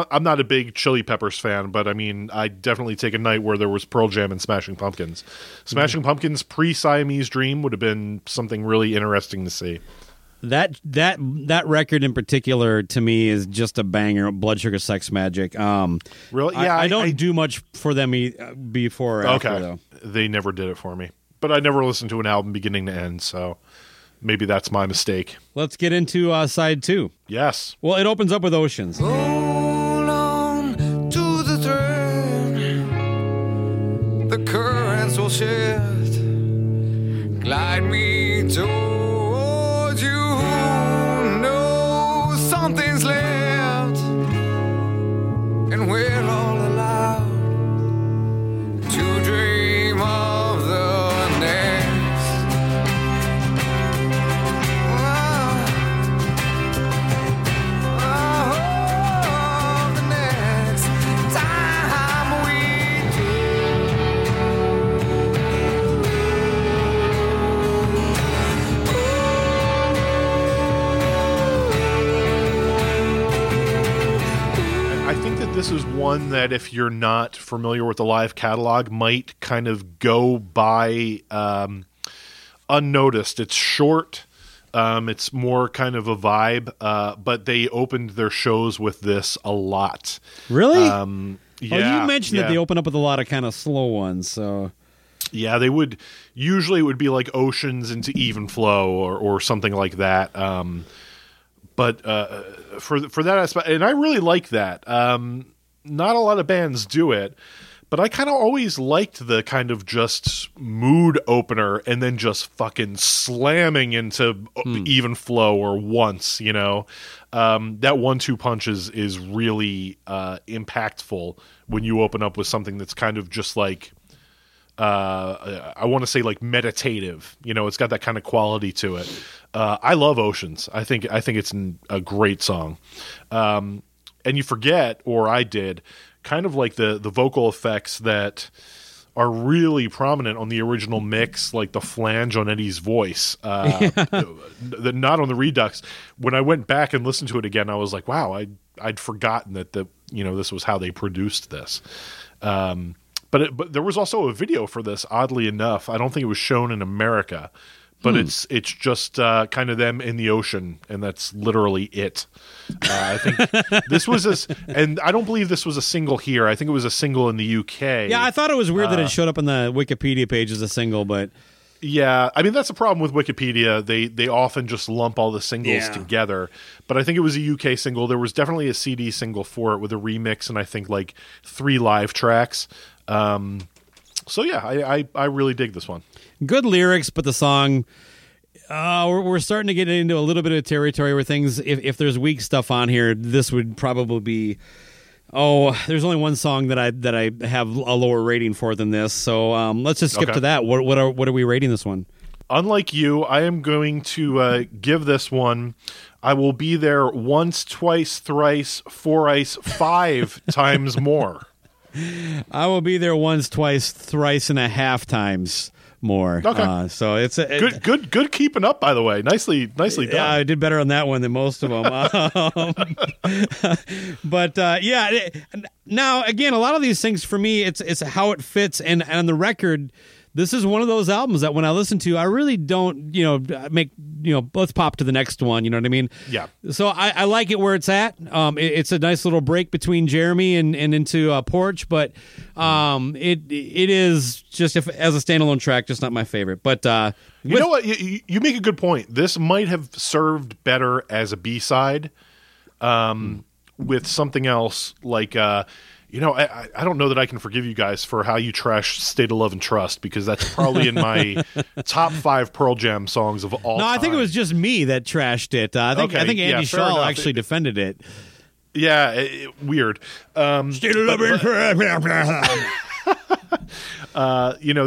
I'm not a big Chili Peppers fan, but I mean, I definitely take a night where there was Pearl Jam and Smashing Pumpkins. Smashing Pumpkins pre-Siamese Dream would have been something really interesting to see. That record in particular to me is just a banger. Blood Sugar Sex Magik. Really? Yeah, I don't do much for them before. Or after, though. They never did it for me, but I never listened to an album beginning to end, so. Maybe that's my mistake. Let's get into side two. Yes. Well, it opens up with Oceans. Roll on to the turn. The currents will shift. Glide me towards you. No, something's left. And we're all allowed to dream of the next. This is one that if you're not familiar with the live catalog might kind of go by unnoticed. It's short. It's more kind of a vibe, but they opened their shows with this a lot. Really? You mentioned that they open up with a lot of kind of slow ones. So yeah, they would usually it would be like Oceans into Even Flow or something like that. But for that aspect, and I really like that. Not a lot of bands do it, but I kind of always liked the kind of just mood opener and then just fucking slamming into Even Flow or Once, you know. That 1-2 punch is really impactful when you open up with something that's kind of just like, I want to say like meditative, you know, it's got that kind of quality to it. I love Oceans. I think it's a great song. And you forget, or I did, kind of like the vocal effects that are really prominent on the original mix, like the flange on Eddie's voice, not on the Redux. When I went back and listened to it again, I was like, wow, I'd forgotten that this was how they produced this. But there was also a video for this, oddly enough. I don't think it was shown in America, but it's just kind of them in the ocean, and that's literally it. I think this was and I don't believe this was a single here. I think it was a single in the UK. Yeah, I thought it was weird that it showed up on the Wikipedia page as a single, but Yeah, I mean, that's the problem with Wikipedia. They often just lump all the singles together. But I think it was a UK single. There was definitely a CD single for it with a remix and I think like 3 live tracks. So yeah, I really dig this one. Good lyrics, but the song, we're starting to get into a little bit of territory where things, if there's weak stuff on here, this would probably be... Oh, there's only one song that I have a lower rating for than this, so let's just skip to that. What are we rating this one? Unlike you, I am going to give this one. I will be there once, twice, thrice, four ice, 5 times more. I will be there once, twice, thrice and a half times more. Okay. So it's good keeping up, by the way. Nicely done. Yeah, I did better on that one than most of them. But yeah, now again, a lot of these things for me, it's how it fits, and on the record, this is one of those albums that when I listen to, I really don't, let's pop to the next one. You know what I mean? Yeah. So I like it where it's at. It's a nice little break between Jeremy and into Porch, but it is just as a standalone track, just not my favorite. But you know what? You make a good point. This might have served better as a B-side with something else like. I don't know that I can forgive you guys for how you trash State of Love and Trust, because that's probably in my top 5 Pearl Jam songs of all time. No, I think it was just me that trashed it. I think Andy Shaw actually defended it. Yeah, weird. State of Love and Trust.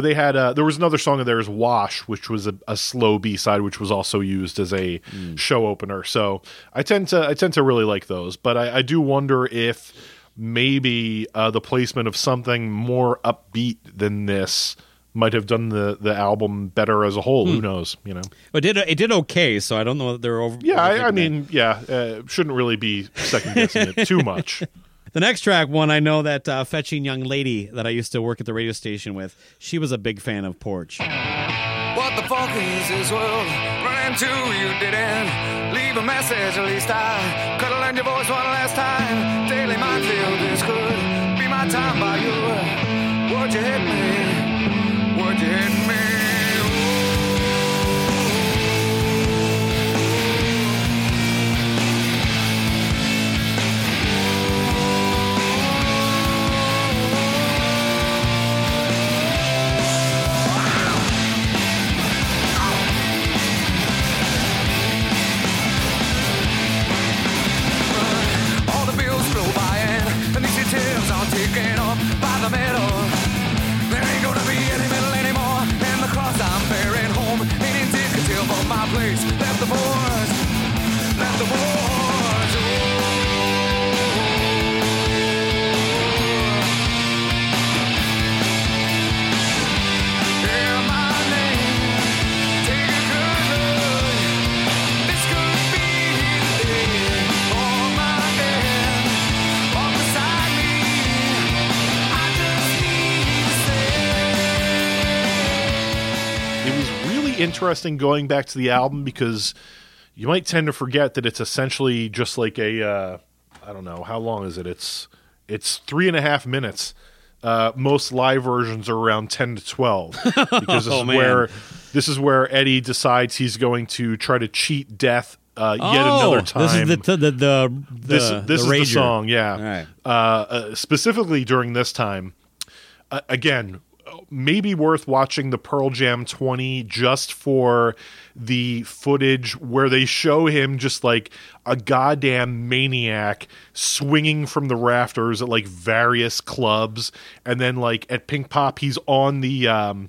They had there was another song of theirs, Wash, which was a slow B-side, which was also used as a show opener. So I tend to really like those, but I do wonder if maybe the placement of something more upbeat than this might have done the album better as a whole. Who knows? You know, it did okay. So I don't know that they're over. Yeah, shouldn't really be second guessing it too much. The next track, one I know that fetching young lady that I used to work at the radio station with, she was a big fan of Porch. What the fuck is this world? Run into you didn't leave a message, at least I could have learned your voice one last time. Daily my field is good, be my time by you. Would you hit me? Would you hit me? Interesting going back to the album, because you might tend to forget that it's essentially just like a I don't know, how long is it? It's 3.5 minutes. Most live versions are around 10 to 12, because this is where Eddie decides he's going to try to cheat death yet another time. This is the song, yeah. All right. Specifically during this time, again. Maybe worth watching the Pearl Jam 20 just for the footage where they show him just like a goddamn maniac swinging from the rafters at like various clubs, and then like at Pink Pop he's on the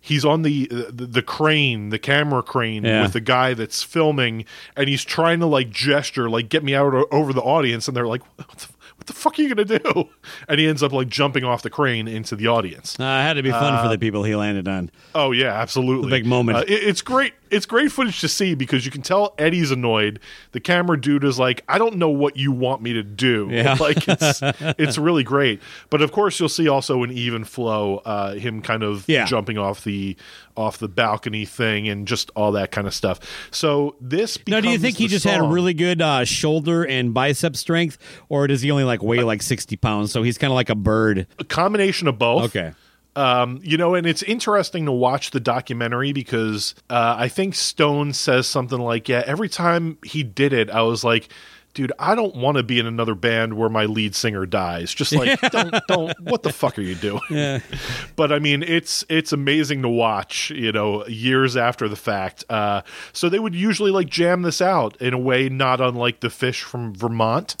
He's on the crane, the camera crane, with the guy that's filming, and he's trying to like gesture, like get me out over the audience, and they're like, "What the fuck are you gonna do?" And he ends up like jumping off the crane into the audience. It had to be fun for the people he landed on. Oh yeah, absolutely, the big moment. It's great. It's great footage to see, because you can tell Eddie's annoyed. The camera dude is like, "I don't know what you want me to do." Yeah. Like it's really great. But of course, you'll see also an even flow, him kind of jumping off the balcony thing and just all that kind of stuff. So this becomes. Now, do you think he just had really good shoulder and bicep strength, or does he only like weigh like 60 pounds? So he's kind of like a bird. A combination of both. Okay. You know, and it's interesting to watch the documentary because I think Stone says something like, yeah, every time he did it, I was like, dude, I don't want to be in another band where my lead singer dies. Just like, don't, what the fuck are you doing? Yeah. But I mean, it's amazing to watch, you know, years after the fact. So they would usually like jam this out in a way, not unlike the Fish from Vermont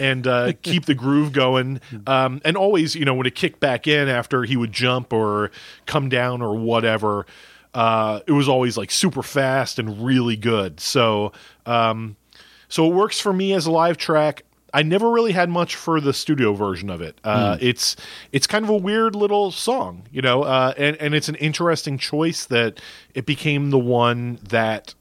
and keep the groove going. And always, you know, when it kicked back in after he would jump or come down or whatever, it was always like super fast and really good. So, so it works for me as a live track. I never really had much for the studio version of it. It's kind of a weird little song, you know, and it's an interesting choice that it became the one that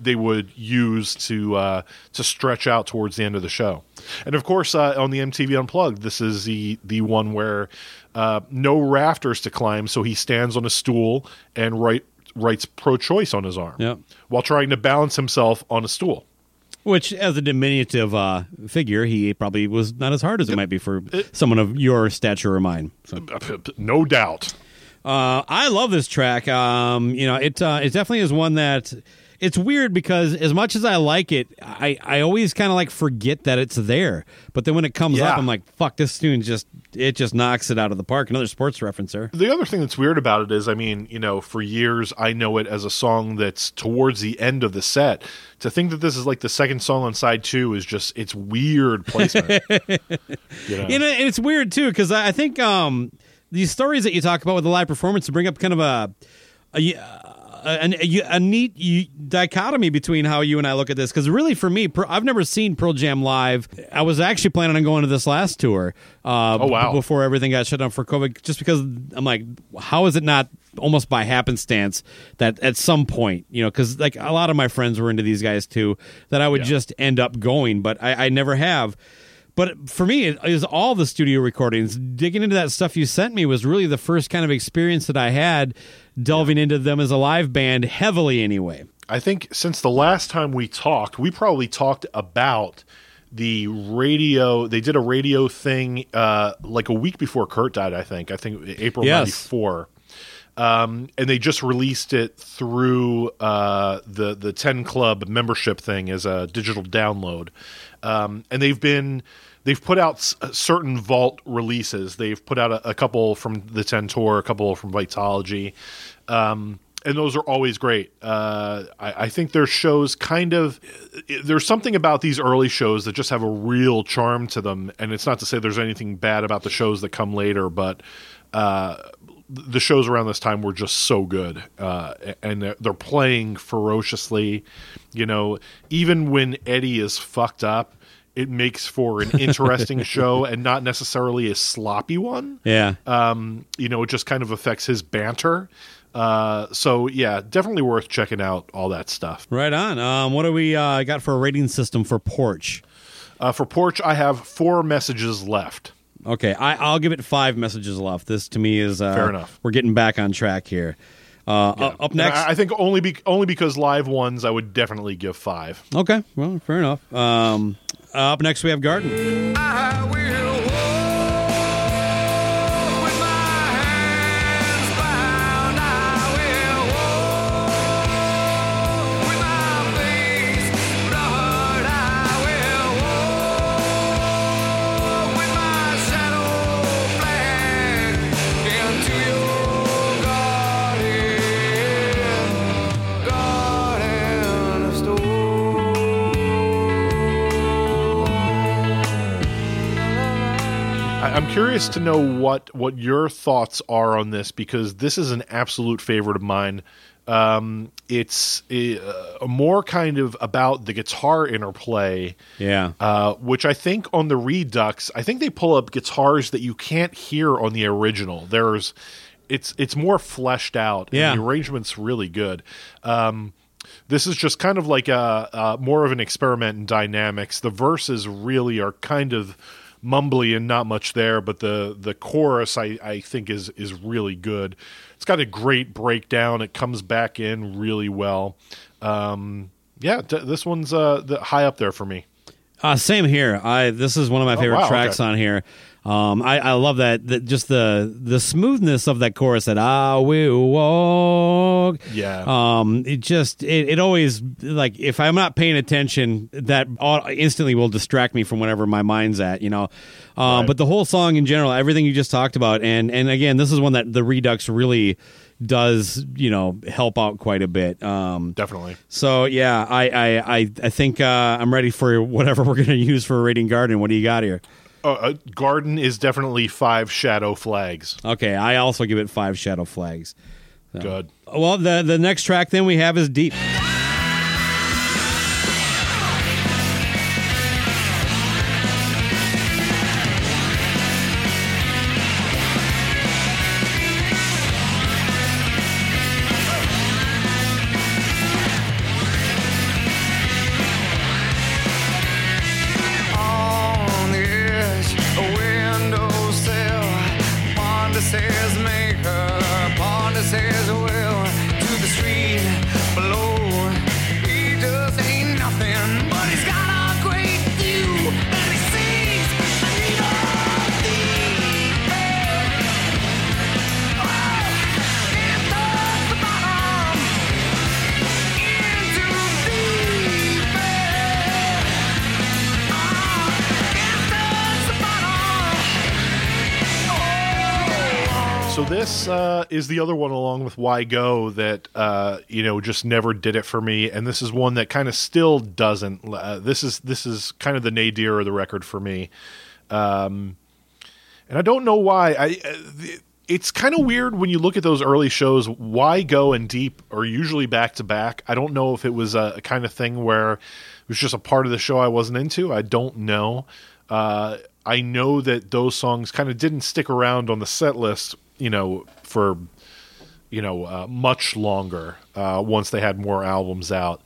they would use to stretch out towards the end of the show. And of course, on the MTV Unplugged, this is the one where no rafters to climb, so he stands on a stool and writes pro-choice on his arm while trying to balance himself on a stool. Which, as a diminutive figure, he probably was not as hard as it might be for someone of your stature or mine. So. No doubt. I love this track. You know, it definitely is one that it's weird because as much as I like it, I always kind of like forget that it's there. But then when it comes up, I'm like, fuck, this tune just knocks it out of the park. Another sports reference there. The other thing that's weird about it is, I mean, you know, for years I know it as a song that's towards the end of the set. To think that this is like the second song on side two is just, it's weird placement. You know, and it's weird too, because I think these stories that you talk about with the live performance bring up kind of a neat dichotomy between how you and I look at this, because really for me, I've never seen Pearl Jam live. I was actually planning on going to this last tour before everything got shut down for COVID, just because I'm like, how is it not almost by happenstance that at some point, you know, because like a lot of my friends were into these guys too, that I would just end up going, but I never have. But for me, it is all the studio recordings. Digging into that stuff you sent me was really the first kind of experience that I had delving into them as a live band heavily anyway. I think since the last time we talked, we probably talked about the radio. They did a radio thing like a week before Kurt died, I think. I think April 94. And they just released it through the 10 Club membership thing as a digital download. And they've put out certain vault releases. They've put out a couple from the 10 Tour, a couple from Vitology. And those are always great. I think their shows there's something about these early shows that just have a real charm to them. And it's not to say there's anything bad about the shows that come later, but, the shows around this time were just so good, and they're playing ferociously. You know, even when Eddie is fucked up, it makes for an interesting show and not necessarily a sloppy one. Yeah. You know, it just kind of affects his banter. So yeah, definitely worth checking out all that stuff. Right on. What do we got for a rating system for Porch? For Porch, I have 4 messages left. Okay, I'll give it 5 messages left. This to me is fair enough. We're getting back on track here. Up next, I think only because live ones, I would definitely give 5. Okay, well, fair enough. Up next, we have Garden. I will walk with my hands bound. I will walk with my face covered. I will walk with my shadow fled into your garden of stone. I'm curious to know what your thoughts are on this, because this is an absolute favorite of mine. It's more kind of about the guitar interplay, which I think on the Redux, I think they pull up guitars that you can't hear on the original. It's more fleshed out, and the arrangement's really good. This is just kind of like a more of an experiment in dynamics. The verses really are kind of mumbly and not much there, but the chorus I think is really good. It's got a great breakdown. It comes back in really well. This one's high up there for me. Same here. This is one of my favorite tracks on here. I love that just the smoothness of that chorus that I will walk. Yeah. It always, like, if I'm not paying attention, that instantly will distract me from whatever my mind's at, you know. Right. But the whole song in general, everything you just talked about, and again, this is one that the Redux really does, you know, help out quite a bit. Definitely. So yeah, I think I'm ready for whatever we're going to use for rating Garden. What do you got here? Garden is definitely 5 shadow flags. Okay, I also give it 5 shadow flags. So. Good. Well, the next track then we have is Deep. Is the other one along with Why Go that just never did it for me, and this is one that kind of still doesn't. This is kind of the nadir of the record for me, and I don't know why. It's kind of weird when you look at those early shows. Why Go and Deep are usually back to back. I don't know if it was a kind of thing where it was just a part of the show I wasn't into. I don't know. I know that those songs kind of didn't stick around on the set list, for much longer once they had more albums out.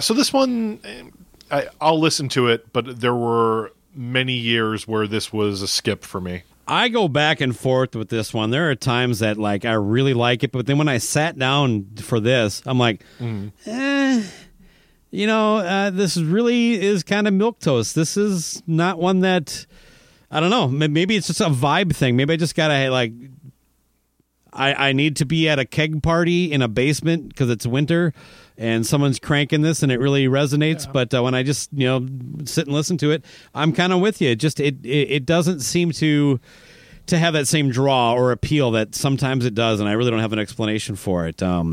So this one, I'll listen to it, but there were many years where this was a skip for me. I go back and forth with this one. There are times that, like, I really like it, but then when I sat down for this, I'm like, this really is kind of milquetoast. This is not one that, I don't know, maybe it's just a vibe thing. Maybe I just got to, like... I need to be at a keg party in a basement because it's winter and someone's cranking this and it really resonates. Yeah. But when I just, sit and listen to it, I'm kind of with you. Just it doesn't seem to have that same draw or appeal that sometimes it does. And I really don't have an explanation for it. Yeah.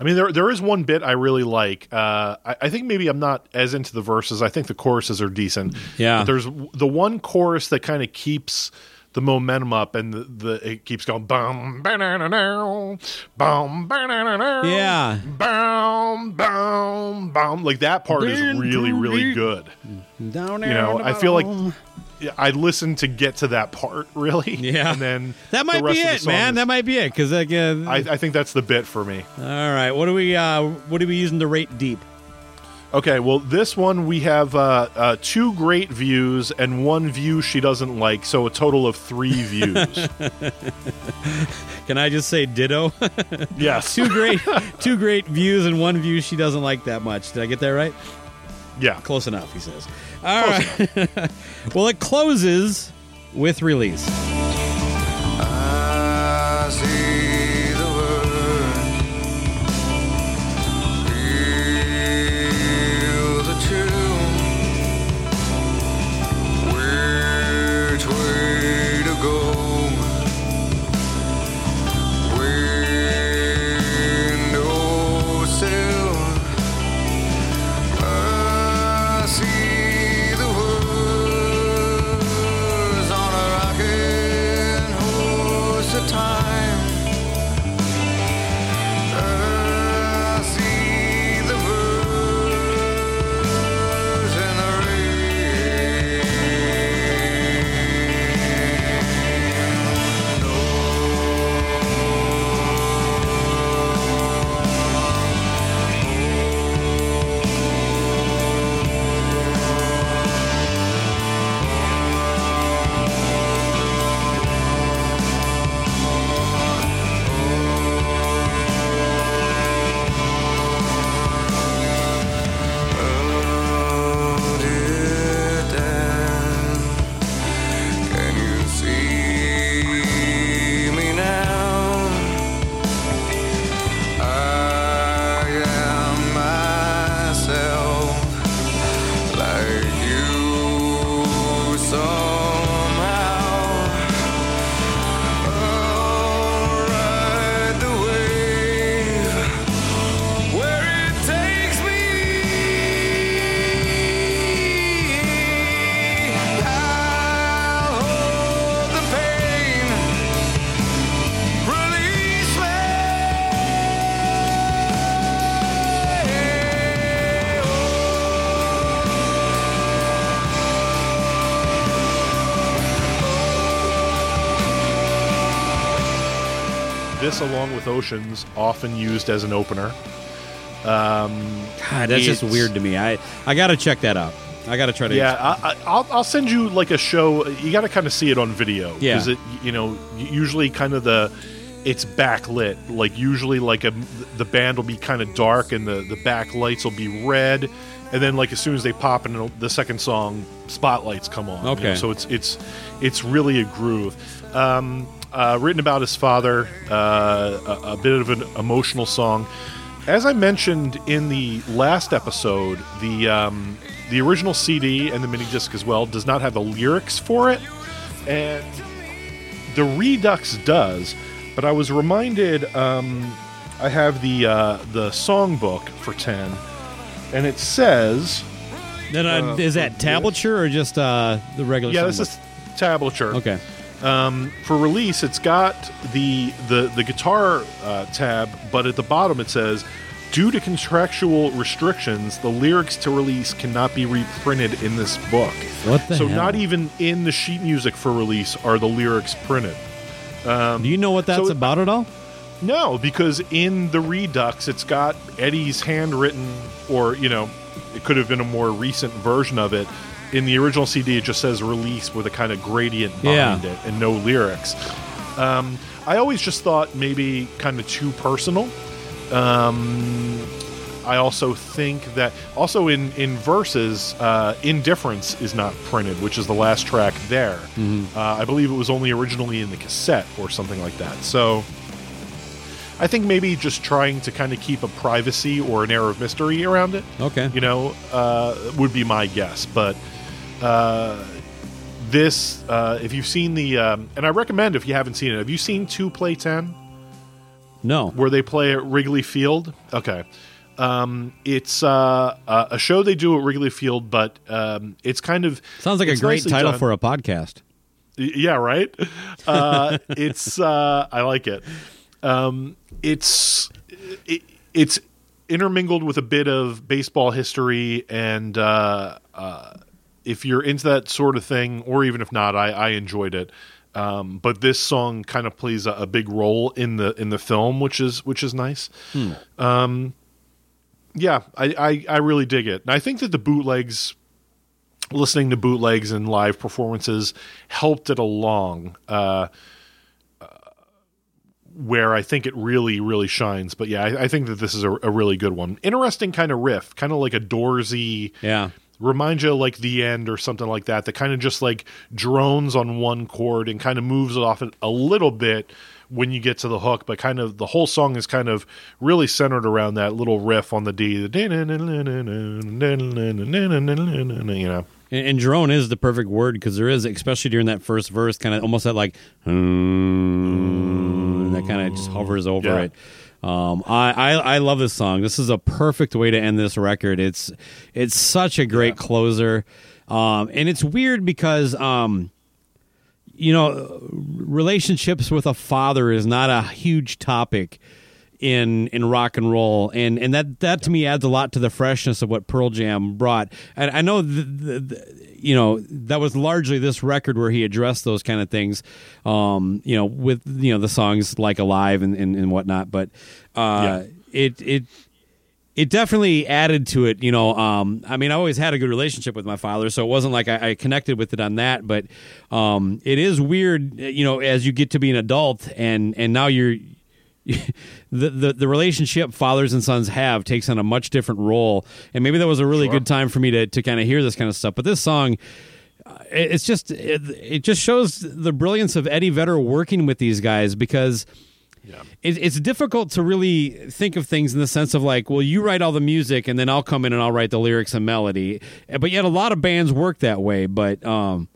I mean, there is one bit I really like. I think maybe I'm not as into the verses. I think the choruses are decent. Yeah. But there's the one chorus that kind of keeps the momentum up, and it keeps going. Bum, ba-na-na-na, bum, ba-na-na-na, yeah. Bum, bum, bum. Like that part is really, really good. Down, I feel like I listened to get to that part, really. Yeah, and then that might be it, man. That might be it because again, I think that's the bit for me. All right, what are we using to rate Deep? Okay, well, this one we have 2 great views and 1 view she doesn't like, so a total of 3 views. Can I just say ditto? Yes. 2 great views and 1 view she doesn't like that much. Did I get that right? Yeah. Close enough, he says. All right. Well, it closes with Release. I see the world. See the words on a rocket. This, along with Oceans, often used as an opener. God, that's just weird to me. I got to check that out. I got to try to. Yeah, I'll send you like a show. You got to kind of see it on video. Yeah. Because it, you know, usually kind of the, it's backlit. Like usually like the band will be kind of dark and the back lights will be red. And then like as soon as they pop in the second song, spotlights come on. Okay. You know? So it's really a groove. Written about his father, a bit of an emotional song. As I mentioned in the last episode, the original CD and the mini disc as well does not have the lyrics for it, and the Redux does. But I was reminded, I have the songbook for 10, and it says, is that tablature or just the regular? Yeah, songbook? This is tablature. Okay. For release, it's got the guitar tab, but at the bottom it says, due to contractual restrictions, the lyrics to release cannot be reprinted in this book. What the hell? So not even in the sheet music for release are the lyrics printed. Do you know what that's about at all? No, because in the Redux, it's got Eddie's handwritten, or, you know, it could have been a more recent version of it. In the original CD, it just says release with a kind of gradient behind it and no lyrics. I always just thought maybe kind of too personal. I also think that also in Versus, Indifference is not printed, which is the last track there. Mm-hmm. I believe it was only originally in the cassette or something like that. So I think maybe just trying to kind of keep a privacy or an air of mystery around it. Okay. You know, would be my guess. But this, if you've seen the, and I recommend if you haven't seen it, have you seen 2 Play 10? No. Where they play at Wrigley Field? Okay. It's a show they do at Wrigley Field, but it's kind of... Sounds like a great title for a podcast. Yeah, right? It's, I like it. It's intermingled with a bit of baseball history, and if you're into that sort of thing, or even if not, I enjoyed it. But this song kind of plays a big role in the film, which is nice. Hmm. Yeah, I really dig it, and I think that the bootlegs, listening to bootlegs and live performances, helped it along. Where I think it really, really shines. But yeah, I think that this is a really good one. Interesting kind of riff, kind of like a Doorsy. Yeah. Reminds you of like The End or something like that. That kind of just like drones on one chord and kind of moves off it a little bit when you get to the hook. But kind of the whole song is kind of really centered around that little riff on the D. You know. And drone is the perfect word because there is, especially during that first verse, kind of almost that like... that kind of just hovers over it. I love this song. This is a perfect way to end this record. It's such a great closer. And it's weird because, you know, relationships with a father is not a huge topic in rock and roll, and that to me adds a lot to the freshness of what Pearl Jam brought. And I know you know, that was largely this record where he addressed those kind of things, you know, with, you know, the songs like Alive and whatnot, but it definitely added to it, you know. I mean, I always had a good relationship with my father, so it wasn't like I connected with it on that, but it is weird, you know, as you get to be an adult and now you're the relationship fathers and sons have takes on a much different role, and maybe that was a really good time for me to kind of hear this kind of stuff. But this song, it just shows the brilliance of Eddie Vedder working with these guys, because it's difficult to really think of things in the sense of like, well, you write all the music and then I'll come in and I'll write the lyrics and melody. But yet a lot of bands work that way. But I'm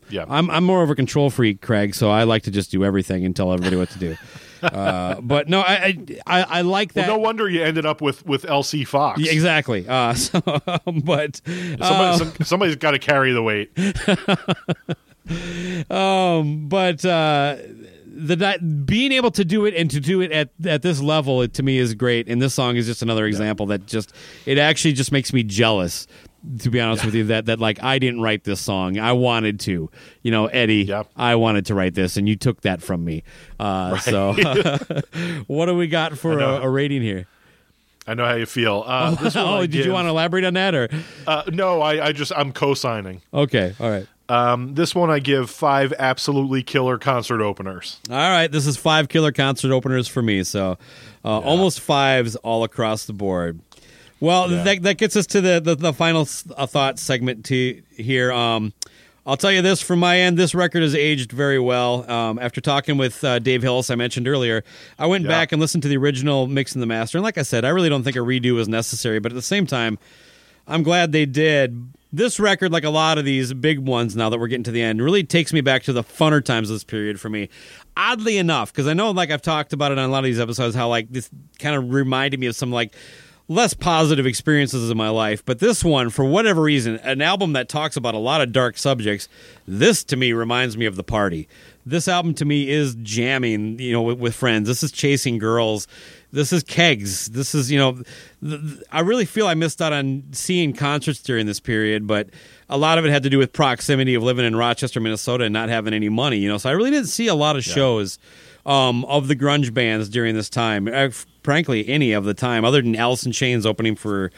more of a control freak, Craig, so I like to just do everything and tell everybody what to do. But no, I like that. Well, no wonder you ended up with LC Fox. Yeah, exactly. But somebody's got to carry the weight. Being able to do it and to do it at this level, to me is great. And this song is just another example that just, it actually just makes me jealous to be honest with you, that like, I didn't write this song. I wanted to, Eddie, I wanted to write this, and you took that from me. So what do we got for a rating here? I know how you feel. Did you want to elaborate on that? Or no, I'm co-signing. Okay, all right. This one I give 5 absolutely killer concert openers. All right, this is 5 killer concert openers for me, so almost 5s all across the board. Well, that gets us to the final thought segment here. I'll tell you this from my end, this record has aged very well. After talking with Dave Hillis, I mentioned earlier, I went back and listened to the original mix and the master. And like I said, I really don't think a redo is necessary. But at the same time, I'm glad they did. This record, like a lot of these big ones now that we're getting to the end, really takes me back to the funner times of this period for me. Oddly enough, because I know like I've talked about it on a lot of these episodes, how like this kind of reminded me of some like less positive experiences in my life, but this one, for whatever reason, an album that talks about a lot of dark subjects, this to me reminds me of the party. This album to me is jamming, with friends. This is chasing girls. This is kegs. This is, I really feel I missed out on seeing concerts during this period, but a lot of it had to do with proximity of living in Rochester, Minnesota and not having any money, so I really didn't see a lot of shows of the grunge bands during this time. Frankly, any of the time, other than Alice in Chains opening for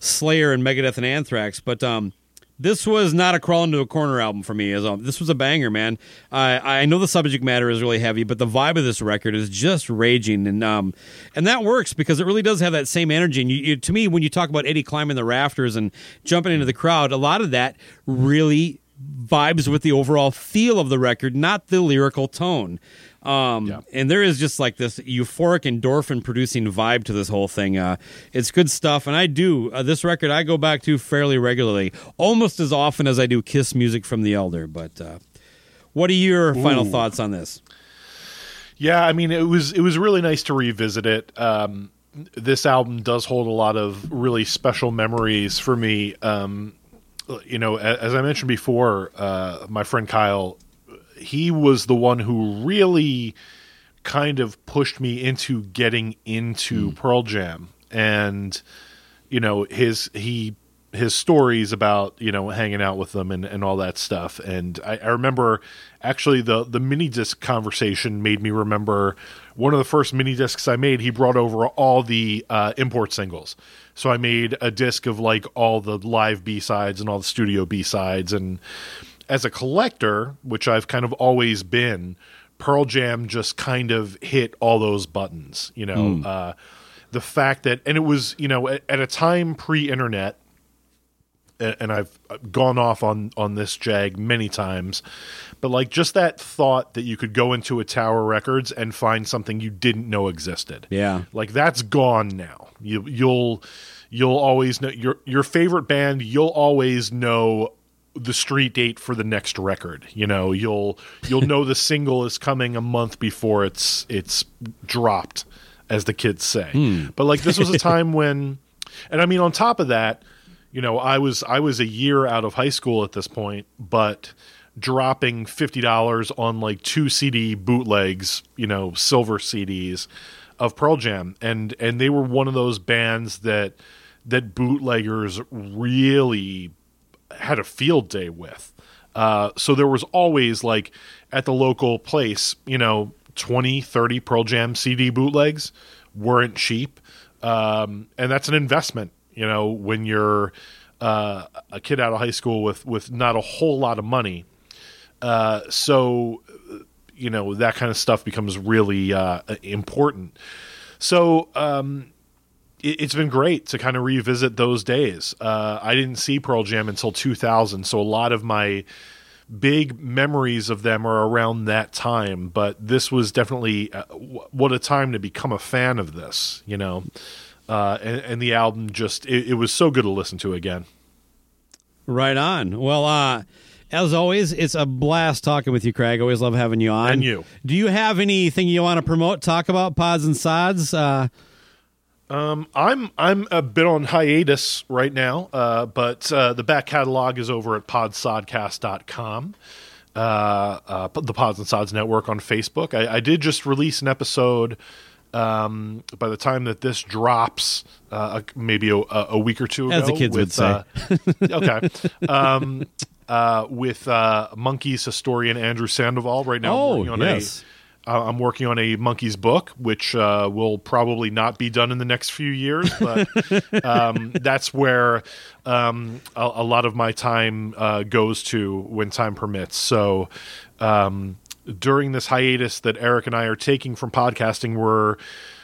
Slayer and Megadeth and Anthrax. But this was not a crawl into a corner album for me. This was a banger, man. I know the subject matter is really heavy, but the vibe of this record is just raging, and that works because it really does have that same energy. And to me, when you talk about Eddie climbing the rafters and jumping into the crowd, a lot of that really vibes with the overall feel of the record, not the lyrical tone. And there is just like this euphoric endorphin producing vibe to this whole thing. It's good stuff. And I do this record I go back to fairly regularly, almost as often as I do Kiss music from The Elder. But what are your final thoughts on this? Yeah, I mean, it was really nice to revisit it. This album does hold a lot of really special memories for me. As I mentioned before, my friend Kyle, he was the one who really kind of pushed me into getting into Pearl Jam, and his stories about hanging out with them and all that stuff. And I remember actually the mini disc conversation made me remember one of the first mini discs I made. He brought over all the import singles, so I made a disc of like all the live B-sides and all the studio B-sides. And as a collector, which I've kind of always been, Pearl Jam just kind of hit all those buttons, the fact that, and it was, at a time pre-internet, and I've gone off on this jag many times, but like just that thought that you could go into a Tower Records and find something you didn't know existed. Yeah. Like that's gone now. You'll always know your favorite band. You'll always know the street date for the next record. You'll know the single is coming a month before it's dropped, as the kids say. But like this was a time when, and I mean, on top of that, I was a year out of high school at this point, but dropping $50 on like 2 CD bootlegs, silver CDs of Pearl Jam, and they were one of those bands that bootleggers really had a field day with. So there was always like at the local place, 20-30 Pearl Jam CD bootlegs weren't cheap. And that's an investment, when you're a kid out of high school with not a whole lot of money. So, that kind of stuff becomes really important. So, it's been great to kind of revisit those days. I didn't see Pearl Jam until 2000, so a lot of my big memories of them are around that time. But this was definitely what a time to become a fan of this, and the album just it was so good to listen to again. Right on. Well, as always, it's a blast talking with you, Craig. Always love having you on. And you. Do you have anything you want to promote, talk about, pods and sods? I'm a bit on hiatus right now, but the back catalog is over at podsodcast.com, the Pods and Sods Network on Facebook. I did just release an episode by the time that this drops, maybe a week or two ago, as the kids would say, with monkeys historian Andrew Sandoval. Right now, I'm working on a monkeys book, which will probably not be done in the next few years. But that's where a lot of my time goes to when time permits. So during this hiatus that Eric and I are taking from podcasting, we're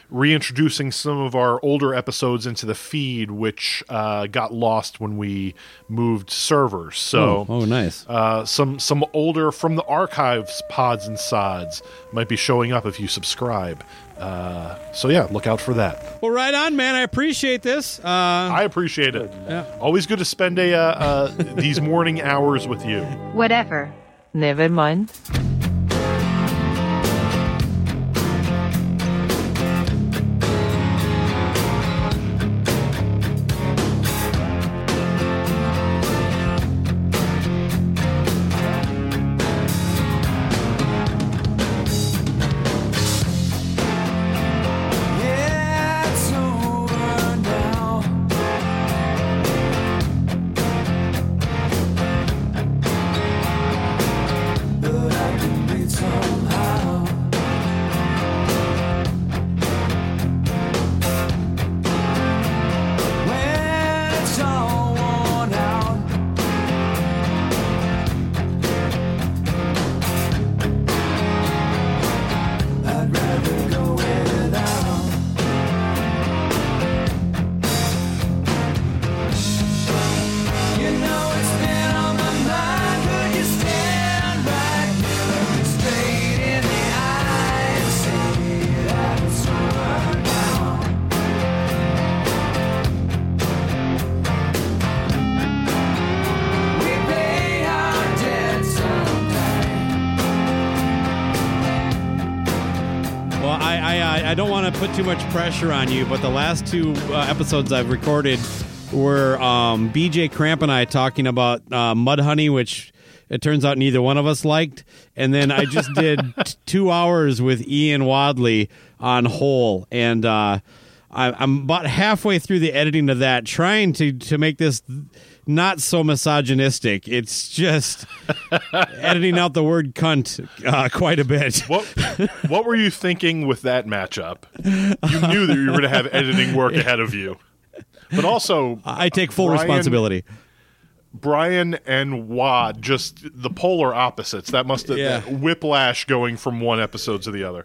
reintroducing some of our older episodes into the feed, which got lost when we moved servers. So, nice. Some older from the archives pods and sods might be showing up if you subscribe. So yeah, look out for that. Well, right on, man. I appreciate this. I appreciate it. Yeah. Always good to spend these morning hours with you. Whatever. Never mind. Put too much pressure on you, but the last two episodes I've recorded were BJ Cramp and I talking about Mudhoney, which it turns out neither one of us liked, and then I just did 2 hours with Ian Wadley on Hole, and I'm about halfway through the editing of that, trying to make this not so misogynistic. It's just editing out the word cunt quite a bit. What were you thinking with that matchup? You knew that you were going to have editing work ahead of you. But also, I take full responsibility. Brian and Wad, just the polar opposites. That must have been whiplash going from one episode to the other.